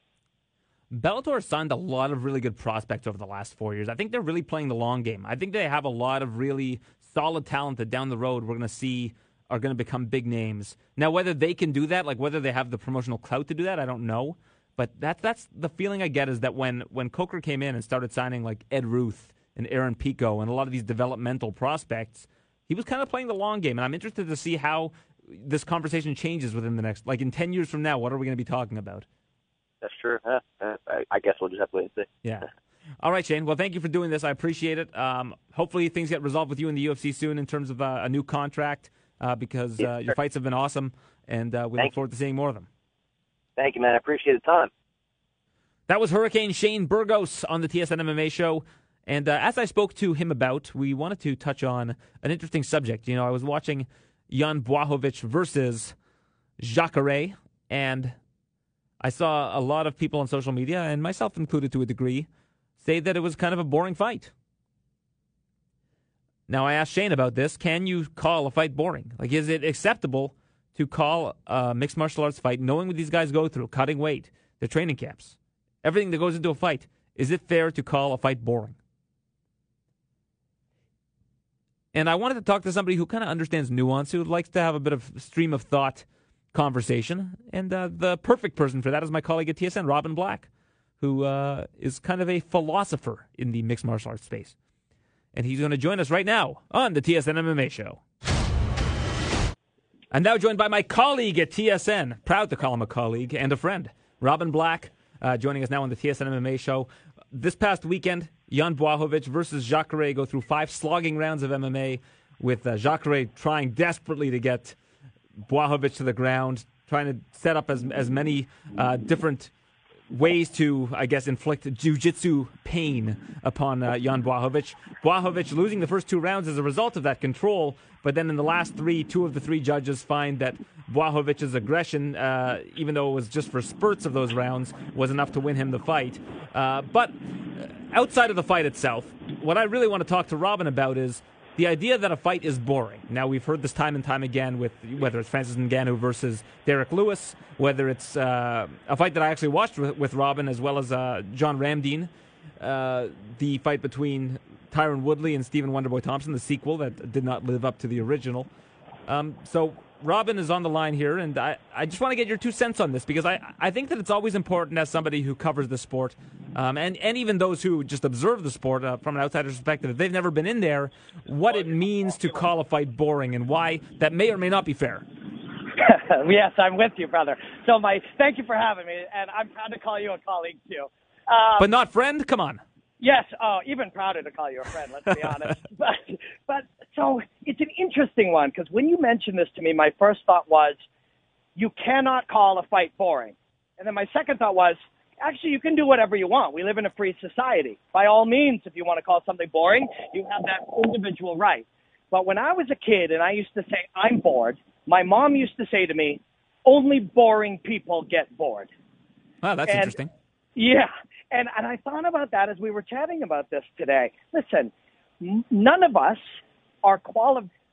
Bellator signed a lot of really good prospects over the last 4 years. I think they're really playing the long game. I think they have a lot of really solid talent that down the road we're going to see are going to become big names. Now, whether they can do that, like whether they have the promotional clout to do that, I don't know. But that's the feeling I get is that when Coker came in and started signing like Ed Ruth and Aaron Pico and a lot of these developmental prospects, he was kind of playing the long game. And I'm interested to see how this conversation changes within the next, like in 10 years from now, what are we going to be talking about? That's true. I guess we'll just have to wait and see. Yeah. All right, Shane. Well, thank you for doing this. I appreciate it. Hopefully things get resolved with you in the UFC soon in terms of a new contract because your fights have been awesome, and we look forward to seeing more of them. Thank you, man. I appreciate the time. That was Hurricane Shane Burgos on the TSN MMA show. And as I spoke to him about, we wanted to touch on an interesting subject. You know, I was watching Jan Błachowicz versus Jacare, and I saw a lot of people on social media, and myself included to a degree, say that it was kind of a boring fight. Now, I asked Shane about this. Can you call a fight boring? Like, is it acceptable to call a mixed martial arts fight, knowing what these guys go through, cutting weight, their training camps, everything that goes into a fight? Is it fair to call a fight boring? And I wanted to talk to somebody who kind of understands nuance, who likes to have a bit of stream of thought conversation. And the perfect person for that is my colleague at TSN, Robin Black, who is kind of a philosopher in the mixed martial arts space. And he's going to join us right now on the TSN MMA show. I'm now joined by my colleague at TSN, proud to call him a colleague and a friend, Robin Black, joining us now on the TSN MMA show. This past weekend, Jan Błachowicz versus Jacare go through 5 slogging rounds of MMA, with Jacare trying desperately to get Błachowicz to the ground, trying to set up as many different ways to, I guess, inflict jiu-jitsu pain upon Jan Błachowicz. Błachowicz losing the first 2 rounds as a result of that control, but then in the last 3, 2 of the 3 judges find that Błachowicz' aggression, even though it was just for spurts of those rounds, was enough to win him the fight. But outside of the fight itself, what I really want to talk to Robin about is the idea that a fight is boring. Now, we've heard this time and time again, with whether it's Francis Ngannou versus Derek Lewis, whether it's a fight that I actually watched with Robin, as well as John Ramdeen, the fight between Tyron Woodley and Stephen Wonderboy Thompson, the sequel that did not live up to the original. So Robin is on the line here, and I just want to get your 2 cents on this, because I think that it's always important, as somebody who covers the sport, and even those who just observe the sport from an outsider's perspective, if they've never been in there, what it means to call a fight boring and why that may or may not be fair. Yes, I'm with you, brother. So, Mike, thank you for having me, and I'm proud to call you a colleague, too. But not friend? Come on. Yes, even prouder to call you a friend, let's be honest. But so it's an interesting one, because when you mentioned this to me, my first thought was, you cannot call a fight boring. And then my second thought was, actually, you can do whatever you want. We live in a free society. By all means, if you want to call something boring, you have that individual right. But when I was a kid and I used to say, I'm bored, my mom used to say to me, only boring people get bored. Wow, that's interesting. Yeah. And I thought about that as we were chatting about this today. Listen, none of us are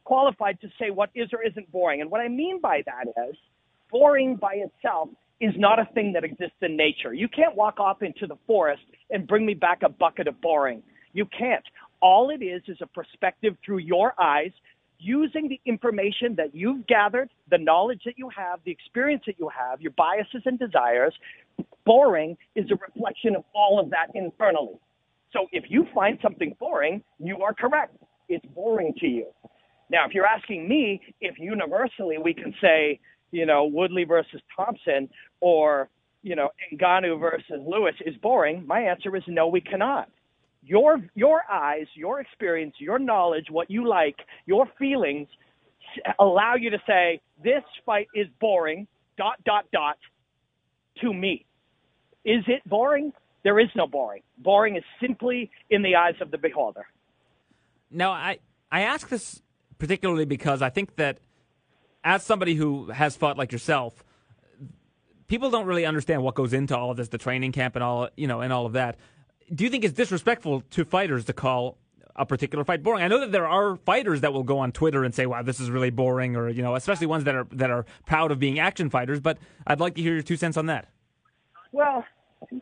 qualified to say what is or isn't boring. And what I mean by that is, boring by itself is not a thing that exists in nature. You can't walk off into the forest and bring me back a bucket of boring. You can't. All it is a perspective through your eyes, using the information that you've gathered, the knowledge that you have, the experience that you have, your biases and desires. Boring is a reflection of all of that internally. So if you find something boring, you are correct. It's boring to you. Now, if you're asking me if universally we can say, you know, Woodley versus Thompson or, you know, Ngannou versus Lewis is boring, my answer is no, we cannot. Your eyes, your experience, your knowledge, what you like, your feelings allow you to say, this fight is boring, ... to me. Is it boring? There is no boring. Boring is simply in the eyes of the beholder. Now, I ask this particularly because I think that as somebody who has fought like yourself, people don't really understand what goes into all of this, the training camp and all, you know, and all of that. Do you think it's disrespectful to fighters to call a particular fight boring? I know that there are fighters that will go on Twitter and say, wow, this is really boring, or, you know, especially ones that are proud of being action fighters, but I'd like to hear your 2 cents on that. Well,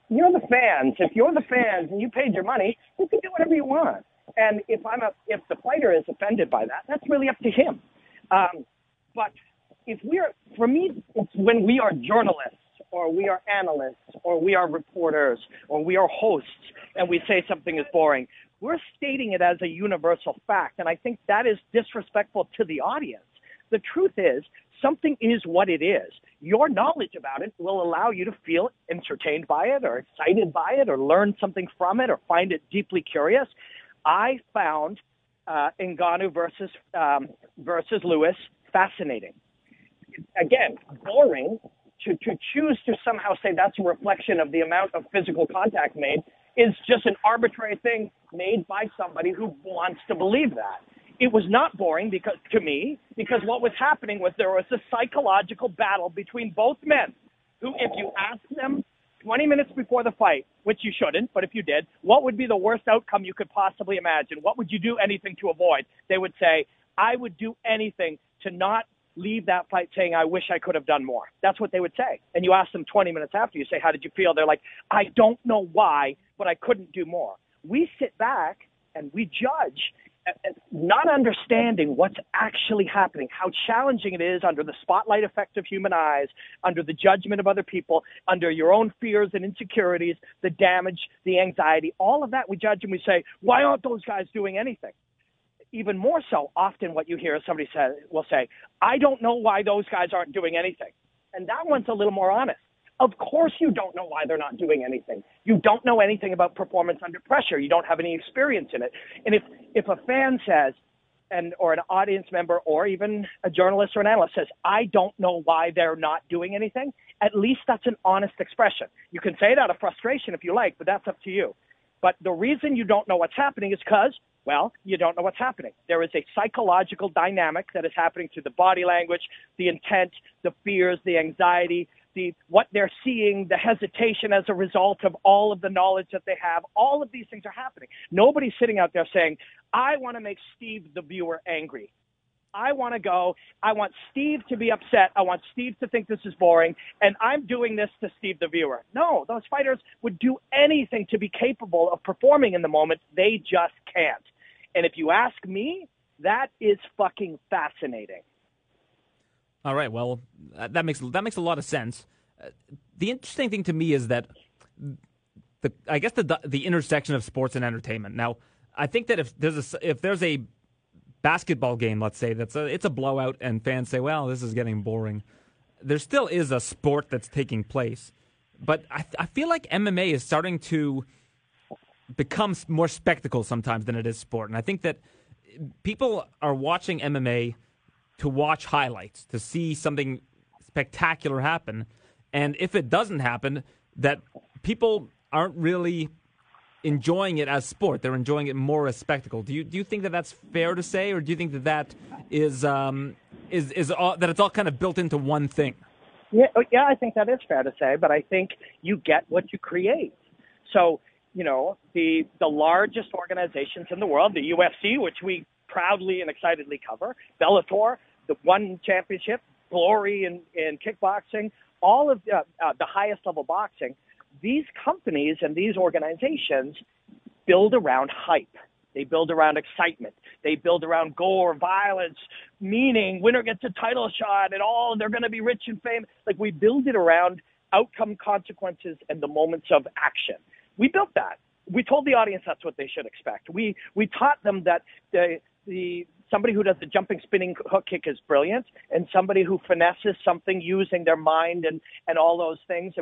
you're the fans. If you're the fans and you paid your money, you can do whatever you want. And if the fighter is offended by that, that's really up to him. But for me, it's when we are journalists or we are analysts or we are reporters or we are hosts and we say something is boring, we're stating it as a universal fact, and I think that is disrespectful to the audience. The truth is, something is what it is. Your knowledge about it will allow you to feel entertained by it or excited by it or learn something from it or find it deeply curious. I found Ngannou versus Lewis fascinating. Again, boring to choose to somehow say that's a reflection of the amount of physical contact made is just an arbitrary thing made by somebody who wants to believe that. It was not boring because to me, because what was happening was there was a psychological battle between both men who, if you asked them 20 minutes before the fight, which you shouldn't, but if you did, what would be the worst outcome you could possibly imagine? What would you do anything to avoid? They would say, I would do anything to not leave that fight saying, I wish I could have done more. That's what they would say. And you ask them 20 minutes after, you say, how did you feel? They're like, I don't know why, but I couldn't do more. We sit back and we judge, not understanding what's actually happening, how challenging it is under the spotlight effect of human eyes, under the judgment of other people, under your own fears and insecurities, the damage, the anxiety, all of that we judge and we say, why aren't those guys doing anything? Even more so, often what you hear is somebody will say, I don't know why those guys aren't doing anything. And that one's a little more honest. Of course you don't know why they're not doing anything. You don't know anything about performance under pressure. You don't have any experience in it. And if a fan says, or an audience member, or even a journalist or an analyst says, I don't know why they're not doing anything, at least that's an honest expression. You can say it out of frustration if you like, but that's up to you. But the reason you don't know what's happening is because, well, you don't know what's happening. There is a psychological dynamic that is happening through the body language, the intent, the fears, the anxiety, what they're seeing, the hesitation as a result of all of the knowledge that they have. All of these things are happening. Nobody's sitting out there saying, I want to make Steve, the viewer, angry. I want Steve to be upset. I want Steve to think this is boring. And I'm doing this to Steve, the viewer. No, those fighters would do anything to be capable of performing in the moment. They just can't. And if you ask me, that is fucking fascinating. All right. Well, that makes a lot of sense. The interesting thing to me is that the intersection of sports and entertainment. Now, I think that if there's a basketball game, let's say, it's a blowout and fans say, well, this is getting boring, there still is a sport that's taking place. But I feel like MMA is starting to become more spectacle sometimes than it is sport. And I think that people are watching MMA to watch highlights, to see something spectacular happen. And if it doesn't happen, that people aren't really enjoying it as sport. They're enjoying it more as spectacle. Do you think that that's fair to say, or do you think that is all, that it's all kind of built into one thing? Yeah, I think that is fair to say, but I think you get what you create. So, you know, the largest organizations in the world, the UFC, which we proudly and excitedly cover, Bellator, the ONE Championship, Glory in kickboxing, all of the highest level boxing. These companies and these organizations build around hype. They build around excitement. They build around gore, violence, meaning, winner gets a title shot and all, they're going to be rich and famous. Like, we build it around outcome, consequences, and the moments of action. We built that. We told the audience that's what they should expect. We taught them that somebody who does the jumping, spinning hook kick is brilliant, and somebody who finesses something using their mind and all those things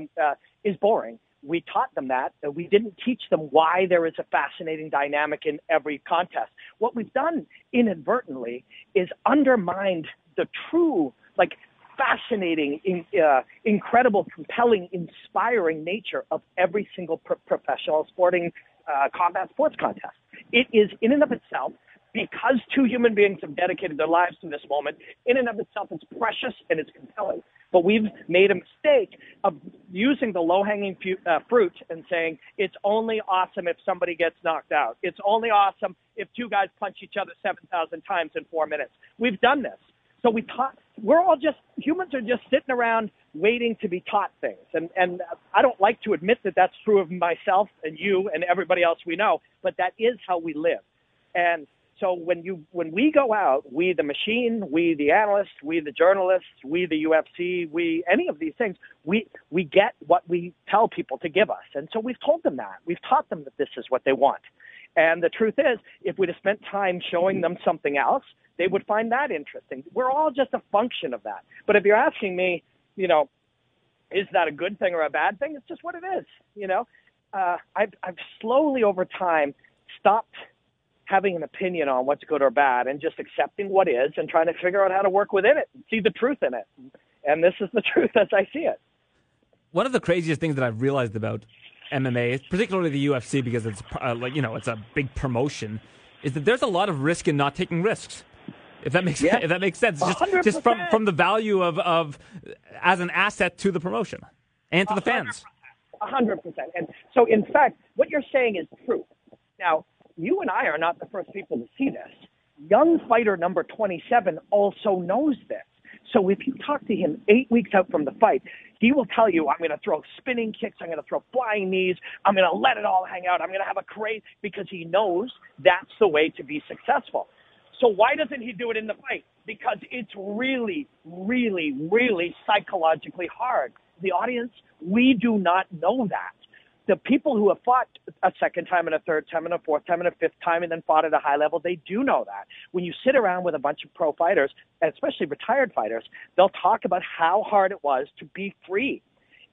is boring. We taught them that. We didn't teach them why there is a fascinating dynamic in every contest. What we've done inadvertently is undermined the true, like, fascinating, incredible, compelling, inspiring nature of every single professional sporting combat sports contest. It is, in and of itself, because two human beings have dedicated their lives to this moment, in and of itself, it's precious and it's compelling. But we've made a mistake of using the low-hanging fruit and saying it's only awesome if somebody gets knocked out. It's only awesome if two guys punch each other 7,000 times in 4 minutes. We've done this. So we're all just, humans are just sitting around waiting to be taught things. And I don't like to admit that that's true of myself and you and everybody else we know, but that is how we live. And so when we go out, we the machine, we the analyst, we the journalists, we the UFC, we any of these things, we get what we tell people to give us. And so we've told them that. We've taught them that this is what they want. And the truth is, if we'd have spent time showing them something else, they would find that interesting. We're all just a function of that. But if you're asking me, you know, is that a good thing or a bad thing? It's just what it is. You know, I've slowly over time stopped having an opinion on what's good or bad and just accepting what is and trying to figure out how to work within it and see the truth in it. And this is the truth as I see it. one of the craziest things that I've realized about MMA, particularly the UFC, because it's it's a big promotion, is that there's a lot of risk in not taking risks. If that makes sense, 100%. Just from the value of as an asset to the promotion and to the fans. 100%. And so, in fact, what you're saying is true. Now, you and I are not the first people to see this. Young fighter number 27 also knows this. So if you talk to him 8 weeks out from the fight, he will tell you, I'm going to throw spinning kicks, I'm going to throw flying knees, I'm going to let it all hang out, I'm going to have a crazy, because he knows that's the way to be successful. So why doesn't he do it in the fight? Because it's really, really, really psychologically hard. The audience, we do not know that. The people who have fought a second time and a third time and a fourth time and a fifth time and then fought at a high level, they do know that. When you sit around with a bunch of pro fighters, and especially retired fighters, they'll talk about how hard it was to be free.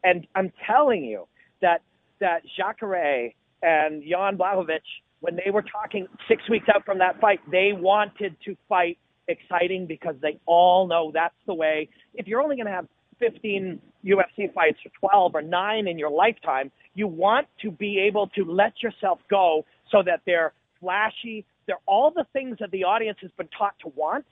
And I'm telling you that Jacare and Jan Błachowicz, when they were talking 6 weeks out from that fight, they wanted to fight exciting because they all know that's the way. If you're only going to have 15 UFC fights or 12 or 9 in your lifetime, you want to be able to let yourself go so that they're flashy. They're all the things that the audience has been taught to want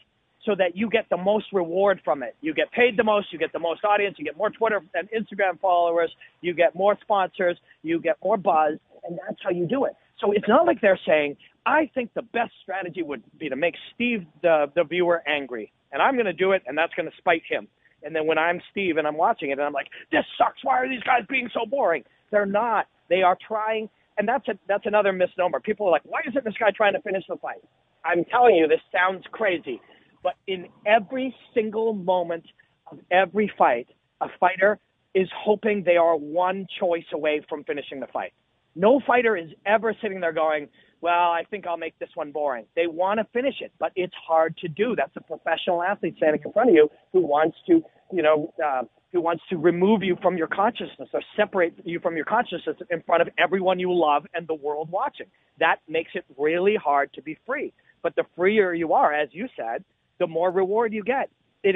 so that you get the most reward from it. You get paid the most, you get the most audience, you get more Twitter and Instagram followers, you get more sponsors, you get more buzz, and that's how you do it. So it's not like they're saying, I think the best strategy would be to make Steve, the viewer, angry, and I'm going to do it, and that's going to spite him. And then when I'm Steve and I'm watching it, and I'm like, this sucks. Why are these guys being so boring? They're not. They are trying. And that's another misnomer. People are like, why isn't this guy trying to finish the fight? I'm telling you, this sounds crazy. But in every single moment of every fight, a fighter is hoping they are one choice away from finishing the fight. No fighter is ever sitting there going, well, I think I'll make this one boring. They want to finish it, but it's hard to do. That's a professional athlete standing in front of you who wants to remove you from your consciousness or separate you from your consciousness in front of everyone you love and the world watching. That makes it really hard to be free. But the freer you are, as you said, the more reward you get. It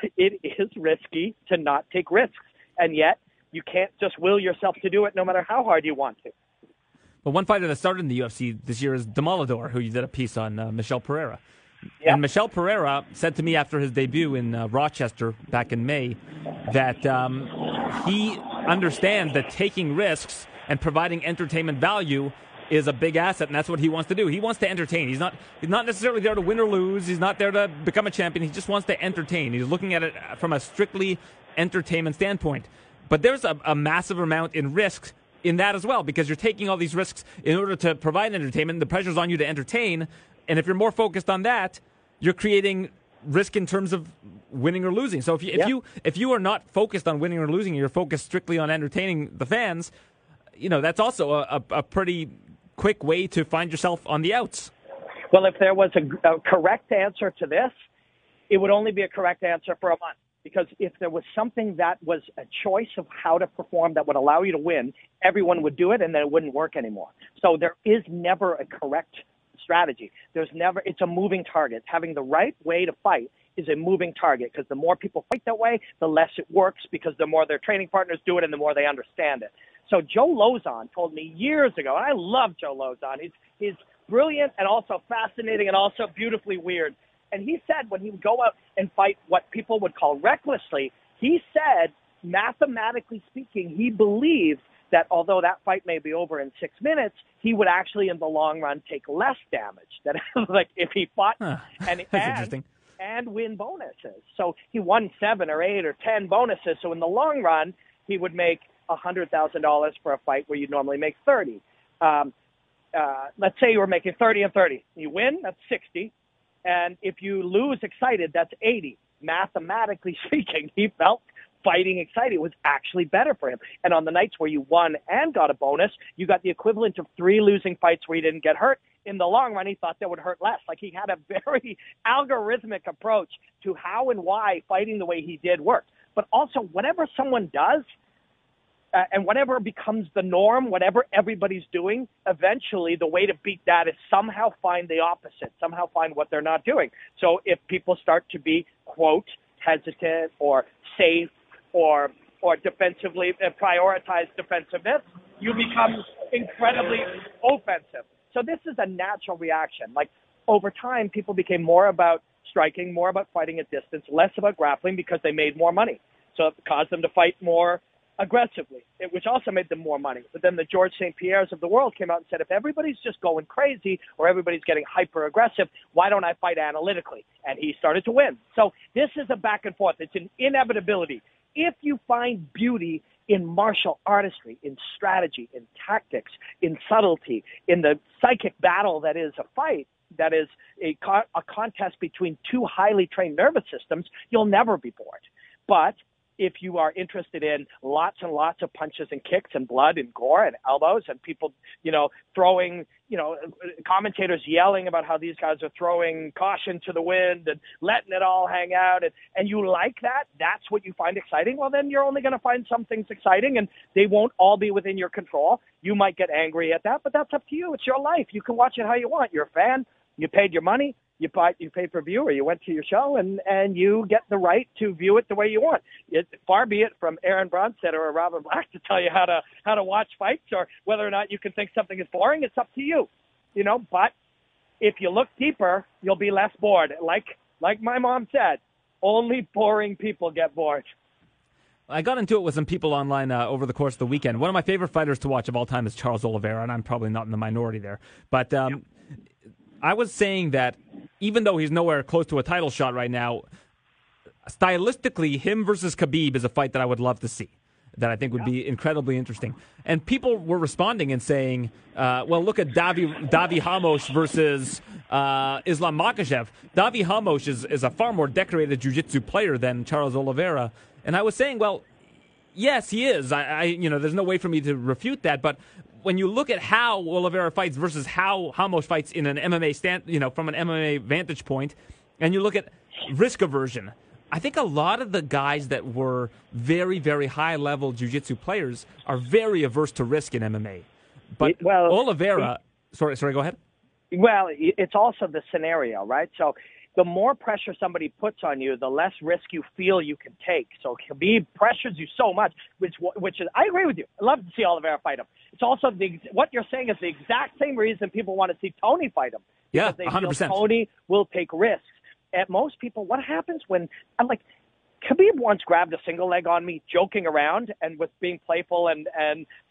is risky to not take risks, and yet you can't just will yourself to do it no matter how hard you want to. But one fighter that started in the UFC this year is Demolador, who you did a piece on, Michel Pereira. Yeah. And Michel Pereira said to me after his debut in Rochester back in May that he understands that taking risks and providing entertainment value is a big asset, and that's what he wants to do. He wants to entertain. He's not necessarily there to win or lose. He's not there to become a champion. He just wants to entertain. He's looking at it from a strictly entertainment standpoint. But there's a massive amount in risks in that as well, because you're taking all these risks in order to provide entertainment. The pressure's on you to entertain, and if you're more focused on that, you're creating risk in terms of winning or losing. So if you are not focused on winning or losing, you're focused strictly on entertaining the fans. That's also a pretty quick way to find yourself on the outs. Well, if there was a correct answer to this, it would only be a correct answer for a month. Because if there was something that was a choice of how to perform that would allow you to win, everyone would do it, and then it wouldn't work anymore. So there is never a correct strategy. It's a moving target. Having the right way to fight is a moving target, because the more people fight that way, the less it works, because the more their training partners do it and the more they understand it. So Joe Lozon told me years ago, and I love Joe Lozon. He's brilliant and also fascinating and also beautifully weird. And he said when he would go out and fight what people would call recklessly, he said, mathematically speaking, he believed that although that fight may be over in 6 minutes, he would actually in the long run take less damage than like if he fought and win bonuses. So he won 7 or 8 or 10 bonuses. So in the long run, he would make $100,000 for a fight where you'd normally make 30. Let's say you were making 30 and 30. You win, that's 60. And if you lose excited, that's 80. Mathematically speaking, he felt fighting excited was actually better for him. And on the nights where you won and got a bonus, you got the equivalent of 3 losing fights where you didn't get hurt. In the long run, he thought that would hurt less. Like, he had a very algorithmic approach to how and why fighting the way he did worked. But also, whatever someone does and whatever becomes the norm, whatever everybody's doing, eventually the way to beat that is somehow find the opposite, somehow find what they're not doing. So if people start to be, quote, hesitant or safe or or defensively prioritize defensive hits, you become incredibly offensive. So this is a natural reaction. Like, over time, people became more about striking, more about fighting at distance, less about grappling because they made more money. So it caused them to fight more aggressively, which also made them more money. But then the George St. Pierres of the world came out and said, if everybody's just going crazy or everybody's getting hyper-aggressive, why don't I fight analytically? And he started to win. So this is a back and forth. It's an inevitability. If you find beauty in martial artistry, in strategy, in tactics, in subtlety, in the psychic battle that is a fight, that is a contest between two highly trained nervous systems, you'll never be bored. But if you are interested in lots and lots of punches and kicks and blood and gore and elbows and people, throwing, commentators yelling about how these guys are throwing caution to the wind and letting it all hang out, and you like that, that's what you find exciting, well, then you're only going to find some things exciting, and they won't all be within your control. You might get angry at that, but that's up to you. It's your life. You can watch it how you want. You're a fan. You paid your money. You paid for view, or you went to your show, and you get the right to view it the way you want. Far be it from Aaron Bronstetter or Robin Black to tell you how to watch fights or whether or not you can think something is boring. It's up to you, But if you look deeper, you'll be less bored. Like my mom said, only boring people get bored. I got into it with some people online over the course of the weekend. One of my favorite fighters to watch of all time is Charles Oliveira, and I'm probably not in the minority there. But I was saying that even though he's nowhere close to a title shot right now, stylistically, him versus Khabib is a fight that I would love to see, that I think would be incredibly interesting. And people were responding and saying, well, look at Davi Hamosh versus Islam Makhachev. Davi Hamosh is a far more decorated jiu-jitsu player than Charles Oliveira. And I was saying, well, yes, he is. I there's no way for me to refute that, but when you look at how Oliveira fights versus how Hamosh fights in an MMA stand, from an MMA vantage point, and you look at risk aversion, I think a lot of the guys that were very, very high-level jiu-jitsu players are very averse to risk in MMA. But Oliveira, sorry, go ahead. Well, it's also the scenario, right? So the more pressure somebody puts on you, the less risk you feel you can take. So Khabib pressures you so much, which is, I agree with you. I love to see Oliveira fight him. It's also what you're saying is the exact same reason people want to see Tony fight him. Yeah, 100%. Tony will take risks. At most people, what happens when I'm like, Khabib once grabbed a single leg on me, joking around and was being playful and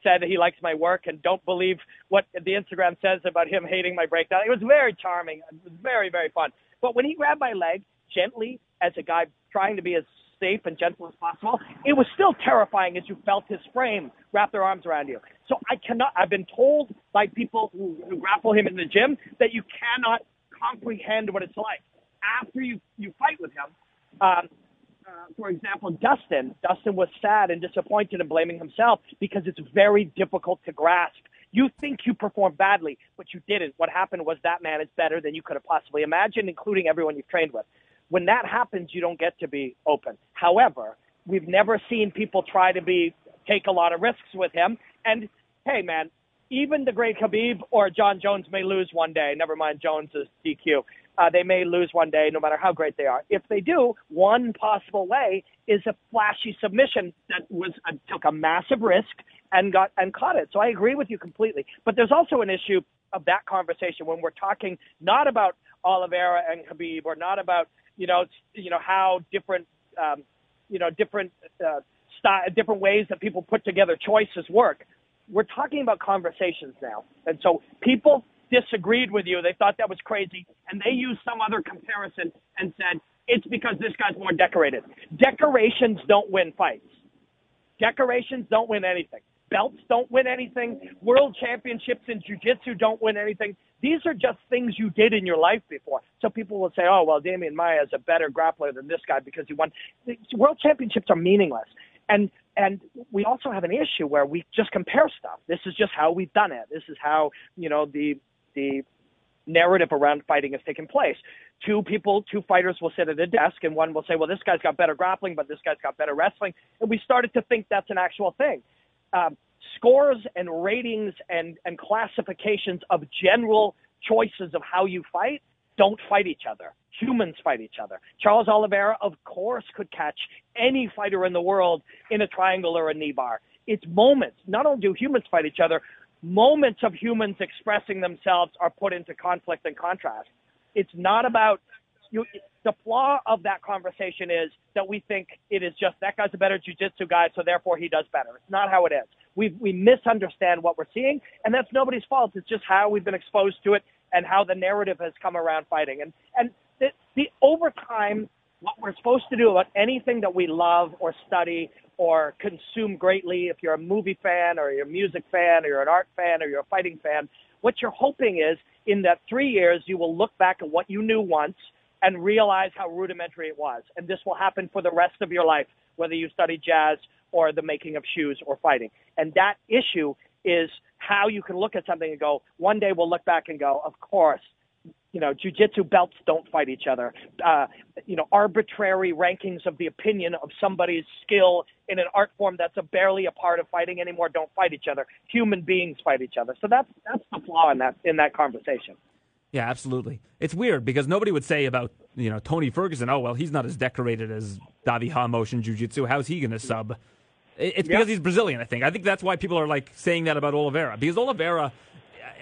said he likes my work and don't believe what the Instagram says about him hating my breakdown. It was very charming. It was very, very fun. But when he grabbed my leg gently, as a guy trying to be as safe and gentle as possible, it was still terrifying as you felt his frame wrap their arms around you. So I've been told by people who grapple him in the gym that you cannot comprehend what it's like. After you fight with him, for example, Dustin was sad and disappointed and blaming himself because it's very difficult to grasp. You think you performed badly, but you didn't. What happened was that man is better than you could have possibly imagined, including everyone you've trained with. When that happens, you don't get to be open. However, we've never seen people try to take a lot of risks with him. And, hey, man, even the great Khabib or John Jones may lose one day. Never mind Jones's DQ. They may lose one day, no matter how great they are. If they do, one possible way is a flashy submission that took a massive risk and caught it. So I agree with you completely. But there's also an issue of that conversation when we're talking not about Oliveira and Khabib, or not about how different different ways that people put together choices work. We're talking about conversations now, and so people disagreed with you. They thought that was crazy, and they used some other comparison and said it's because this guy's more decorated. Decorations don't win fights. Decorations don't win anything. Belts don't win anything. World championships in jiu-jitsu don't win anything. These are just things you did in your life before. So people will say, oh, well, Demian Maia is a better grappler than this guy because he won. These world championships are meaningless. And we also have an issue where we just compare stuff. This is just how we've done it. This is how, the narrative around fighting has taken place. Two fighters will sit at a desk, and one will say, well, this guy's got better grappling, but this guy's got better wrestling. And we started to think that's an actual thing. Scores and ratings and classifications of general choices of how you fight don't fight each other. humans fight each other. Charles Oliveira, of course, could catch any fighter in the world in a triangle or a knee bar. It's moments. Not only do humans fight each other, moments of humans expressing themselves are put into conflict and contrast. It's not about you. The flaw of that conversation is that we think it is just that guy's a better jiu-jitsu guy, so therefore he does better. It's not how it is. We misunderstand what we're seeing, and that's nobody's fault. It's just how we've been exposed to it and how the narrative has come around fighting. And the over time, what we're supposed to do about anything that we love or study or consume greatly, if you're a movie fan or you're a music fan or you're an art fan or you're a fighting fan, what you're hoping is in that 3 years you will look back at what you knew once and realize how rudimentary it was. And this will happen for the rest of your life, whether you study jazz or the making of shoes or fighting. And that issue is how you can look at something and go, one day we'll look back and go, of course, you know, jiu-jitsu belts don't fight each other. You know, arbitrary rankings of the opinion of somebody's skill in an art form that's barely a part of fighting anymore don't fight each other. Human beings fight each other. So that's the flaw in that conversation. Yeah, absolutely. It's weird because nobody would say about, you know, Tony Ferguson, oh, well, he's not as decorated as Davi Ramos in jiu-jitsu. How's he going to sub? It's because he's Brazilian, I think. I think that's why people are, like, saying that about Oliveira. Because Oliveira,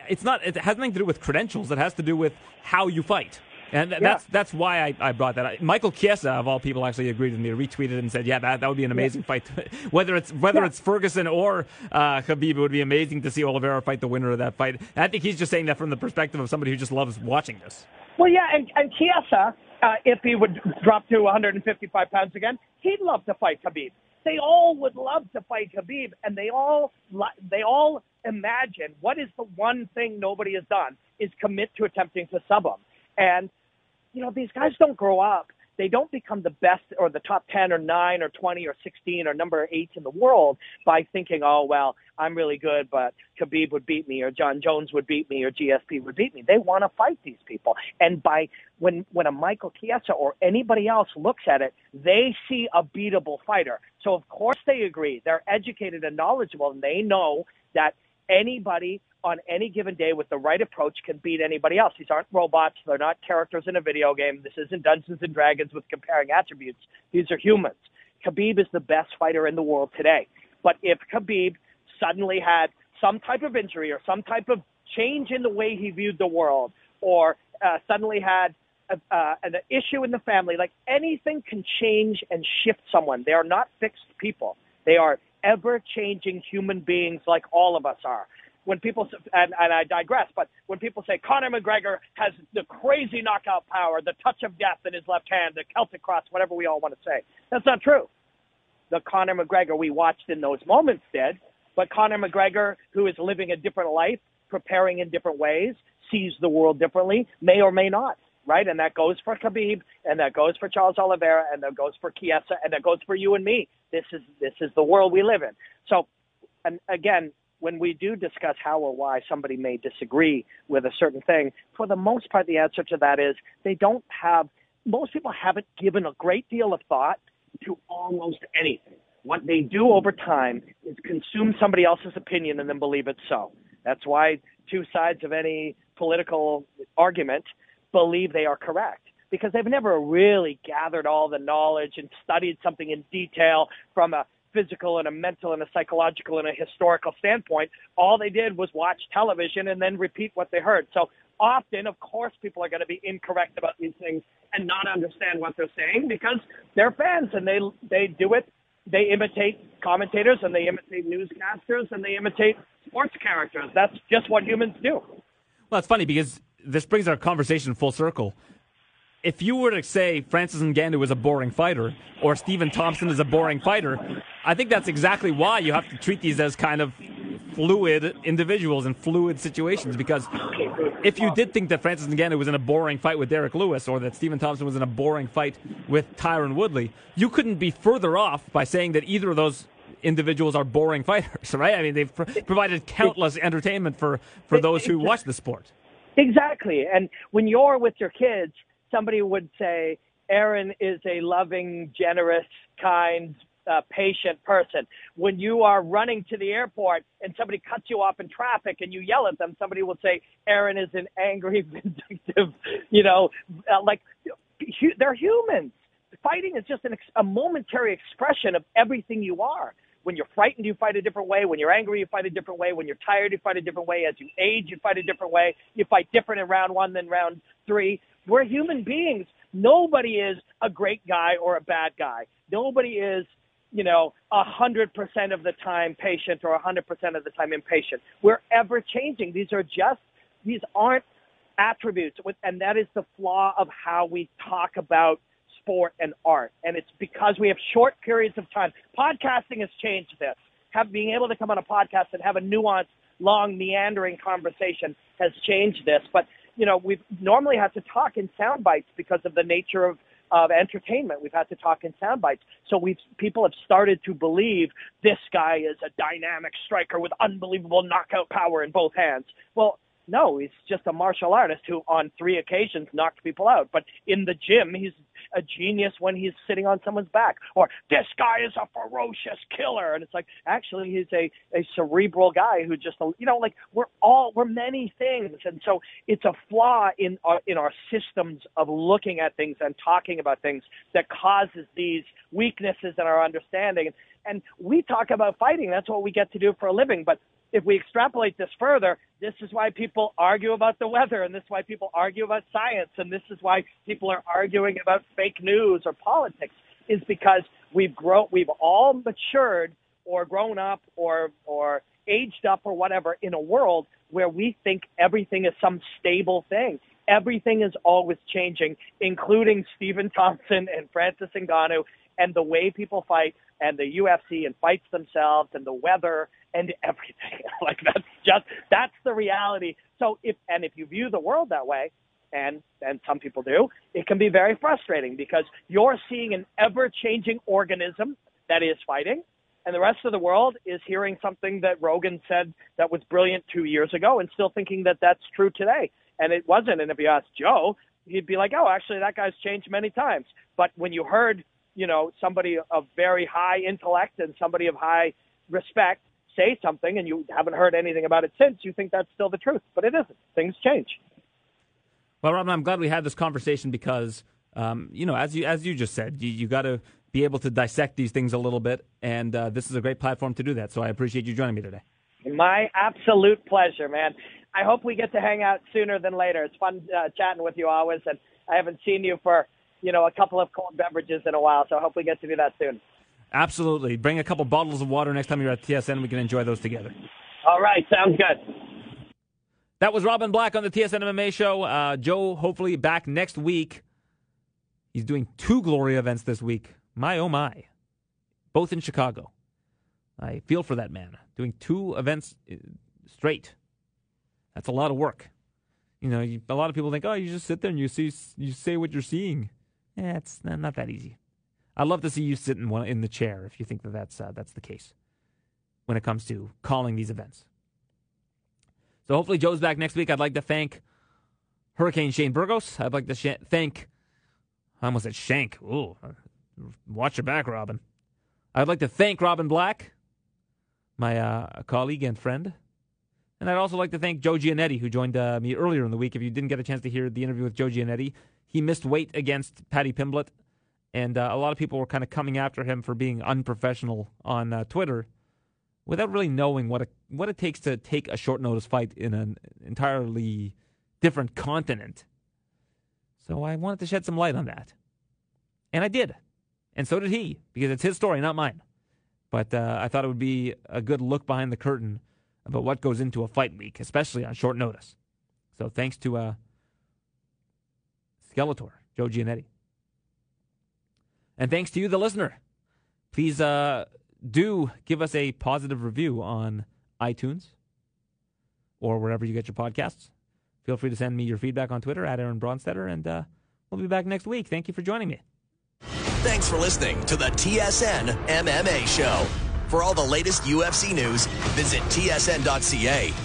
it has nothing to do with credentials. It has to do with how you fight. And that's why I brought that up. Michael Chiesa, of all people, actually agreed with me, retweeted it and said, yeah, that would be an amazing fight. Whether it's Ferguson or Khabib, it would be amazing to see Oliveira fight the winner of that fight. And I think he's just saying that from the perspective of somebody who just loves watching this. Well, yeah, and Chiesa, if he would drop to 155 pounds again, he'd love to fight Khabib. They all would love to fight Khabib, and they all imagine what is the one thing nobody has done is commit to attempting to sub him. And, you know, these guys don't grow up. They don't become the best or the top 10 or 9 or 20 or 16 or number 8 in the world by thinking, oh, well, I'm really good, but Khabib would beat me or John Jones would beat me or GSP would beat me. They want to fight these people. And by when a Michael Chiesa or anybody else looks at it, they see a beatable fighter. So, of course, they agree. They're educated and knowledgeable, and they know that anybody on any given day with the right approach can beat anybody else. These aren't robots. They're not characters in a video game. This isn't Dungeons and Dragons with comparing attributes. These are humans. Khabib is the best fighter in the world today. But if Khabib suddenly had some type of injury or some type of change in the way he viewed the world or suddenly had an issue in the family, like anything can change and shift someone. They are not fixed people. They are ever-changing human beings like all of us are. When people, and I digress, but when people say Conor McGregor has the crazy knockout power, the touch of death in his left hand, the Celtic cross, whatever we all want to say, that's not true. The Conor McGregor we watched in those moments did, but Conor McGregor, who is living a different life, preparing in different ways, sees the world differently, may or may not, right? And that goes for Khabib, and that goes for Charles Oliveira, and that goes for Chiesa, and that goes for you and me. This is the world we live in. So, and again, when we do discuss how or why somebody may disagree with a certain thing, for the most part, the answer to that is they don't have, most people haven't given a great deal of thought to almost anything. What they do over time is consume somebody else's opinion and then believe it's so. That's why two sides of any political argument believe they are correct, because they've never really gathered all the knowledge and studied something in detail from a physical and a mental and a psychological and a historical standpoint. All they did was watch television and then repeat what they heard. So often, of course, people are going to be incorrect about these things and not understand what they're saying because they're fans and they do it. They imitate commentators and they imitate newscasters and they imitate sports characters. That's just what humans do. Well, it's funny because this brings our conversation full circle. If you were to say Francis Ngannou is a boring fighter or Stephen Thompson is a boring fighter, I think that's exactly why you have to treat these as kind of fluid individuals and fluid situations, because if you did think that Francis Ngannou was in a boring fight with Derek Lewis or that Stephen Thompson was in a boring fight with Tyron Woodley, you couldn't be further off by saying that either of those individuals are boring fighters, right? I mean, they've provided countless entertainment for those who watch the sport. Exactly. And when you're with your kids, somebody would say, Aaron is a loving, generous, kind, patient person. When you are running to the airport and somebody cuts you off in traffic and you yell at them, somebody will say, Aaron is an angry, vindictive, like they're humans. Fighting is just a momentary expression of everything you are. When you're frightened, you fight a different way. When you're angry, you fight a different way. When you're tired, you fight a different way. As you age, you fight a different way. You fight different in round one than round three. We're human beings. Nobody is a great guy or a bad guy. Nobody is, 100% of the time patient or 100% of the time impatient. We're ever changing. These aren't attributes. And that is the flaw of how we talk about sport and art. And it's because we have short periods of time. Podcasting has changed this. Being able to come on a podcast and have a nuanced, long, meandering conversation has changed this. But, we've normally had to talk in sound bites because of the nature of entertainment. We've had to talk in sound bites. So people have started to believe this guy is a dynamic striker with unbelievable knockout power in both hands. Well, no, he's just a martial artist who on three occasions knocked people out. But in the gym, he's a genius when he's sitting on someone's back. Or this guy is a ferocious killer. And it's like, actually, he's a cerebral guy who just, we're many things. And so it's a flaw in our systems of looking at things and talking about things that causes these weaknesses in our understanding. And we talk about fighting. That's what we get to do for a living. But if we extrapolate this further, this is why people argue about the weather, and this is why people argue about science, and this is why people are arguing about fake news or politics, is because we've all matured or grown up or aged up or whatever in a world where we think everything is some stable thing. Everything is always changing, including Stephen Thompson and Francis Ngannou and the way people fight and the UFC and fights themselves and the weather and everything. That's the reality. So if you view the world that way, and some people do, it can be very frustrating because you're seeing an ever-changing organism that is fighting, and the rest of the world is hearing something that Rogan said that was brilliant 2 years ago and still thinking that that's true today. And it wasn't. And if you asked Joe, he'd be like, oh, actually, that guy's changed many times. But when you heard, somebody of very high intellect and somebody of high respect say something and you haven't heard anything about it since, you think that's still the truth. But it isn't. Things change. Well, Robin, I'm glad we had this conversation because, as you just said, you got to be able to dissect these things a little bit. And this is a great platform to do that. So I appreciate you joining me today. My absolute pleasure, man. I hope we get to hang out sooner than later. It's fun chatting with you always. And I haven't seen you for, a couple of cold beverages in a while. So I hope we get to do that soon. Absolutely. Bring a couple bottles of water next time you're at TSN. We can enjoy those together. All right. Sounds good. That was Robin Black on the TSN MMA show. Joe, hopefully back next week. He's doing two Glory events this week. My, oh my. Both in Chicago. I feel for that man. Doing two events straight. That's a lot of work. A lot of people think, oh, you just sit there and you say what you're seeing. Yeah, it's not that easy. I'd love to see you sit in the chair if you think that's the case when it comes to calling these events. So hopefully Joe's back next week. I'd like to thank Hurricane Shane Burgos. I'd like to thank, I almost said Shank. Ooh, watch your back, Robin. I'd like to thank Robin Black, my colleague and friend. And I'd also like to thank Joe Giannetti, who joined me earlier in the week. If you didn't get a chance to hear the interview with Joe Giannetti, he missed weight against Paddy Pimblett. And a lot of people were kind of coming after him for being unprofessional on Twitter without really knowing what it takes to take a short-notice fight in an entirely different continent. So I wanted to shed some light on that. And I did. And so did he, because it's his story, not mine. But I thought it would be a good look behind the curtain about what goes into a fight week, especially on short notice. So thanks to Skeletor, Joe Giannetti. And thanks to you, the listener. Please do give us a positive review on iTunes or wherever you get your podcasts. Feel free to send me your feedback on Twitter at Aaron Bronstetter, and we'll be back next week. Thank you for joining me. Thanks for listening to the TSN MMA show. For all the latest UFC news, visit tsn.ca/UFC.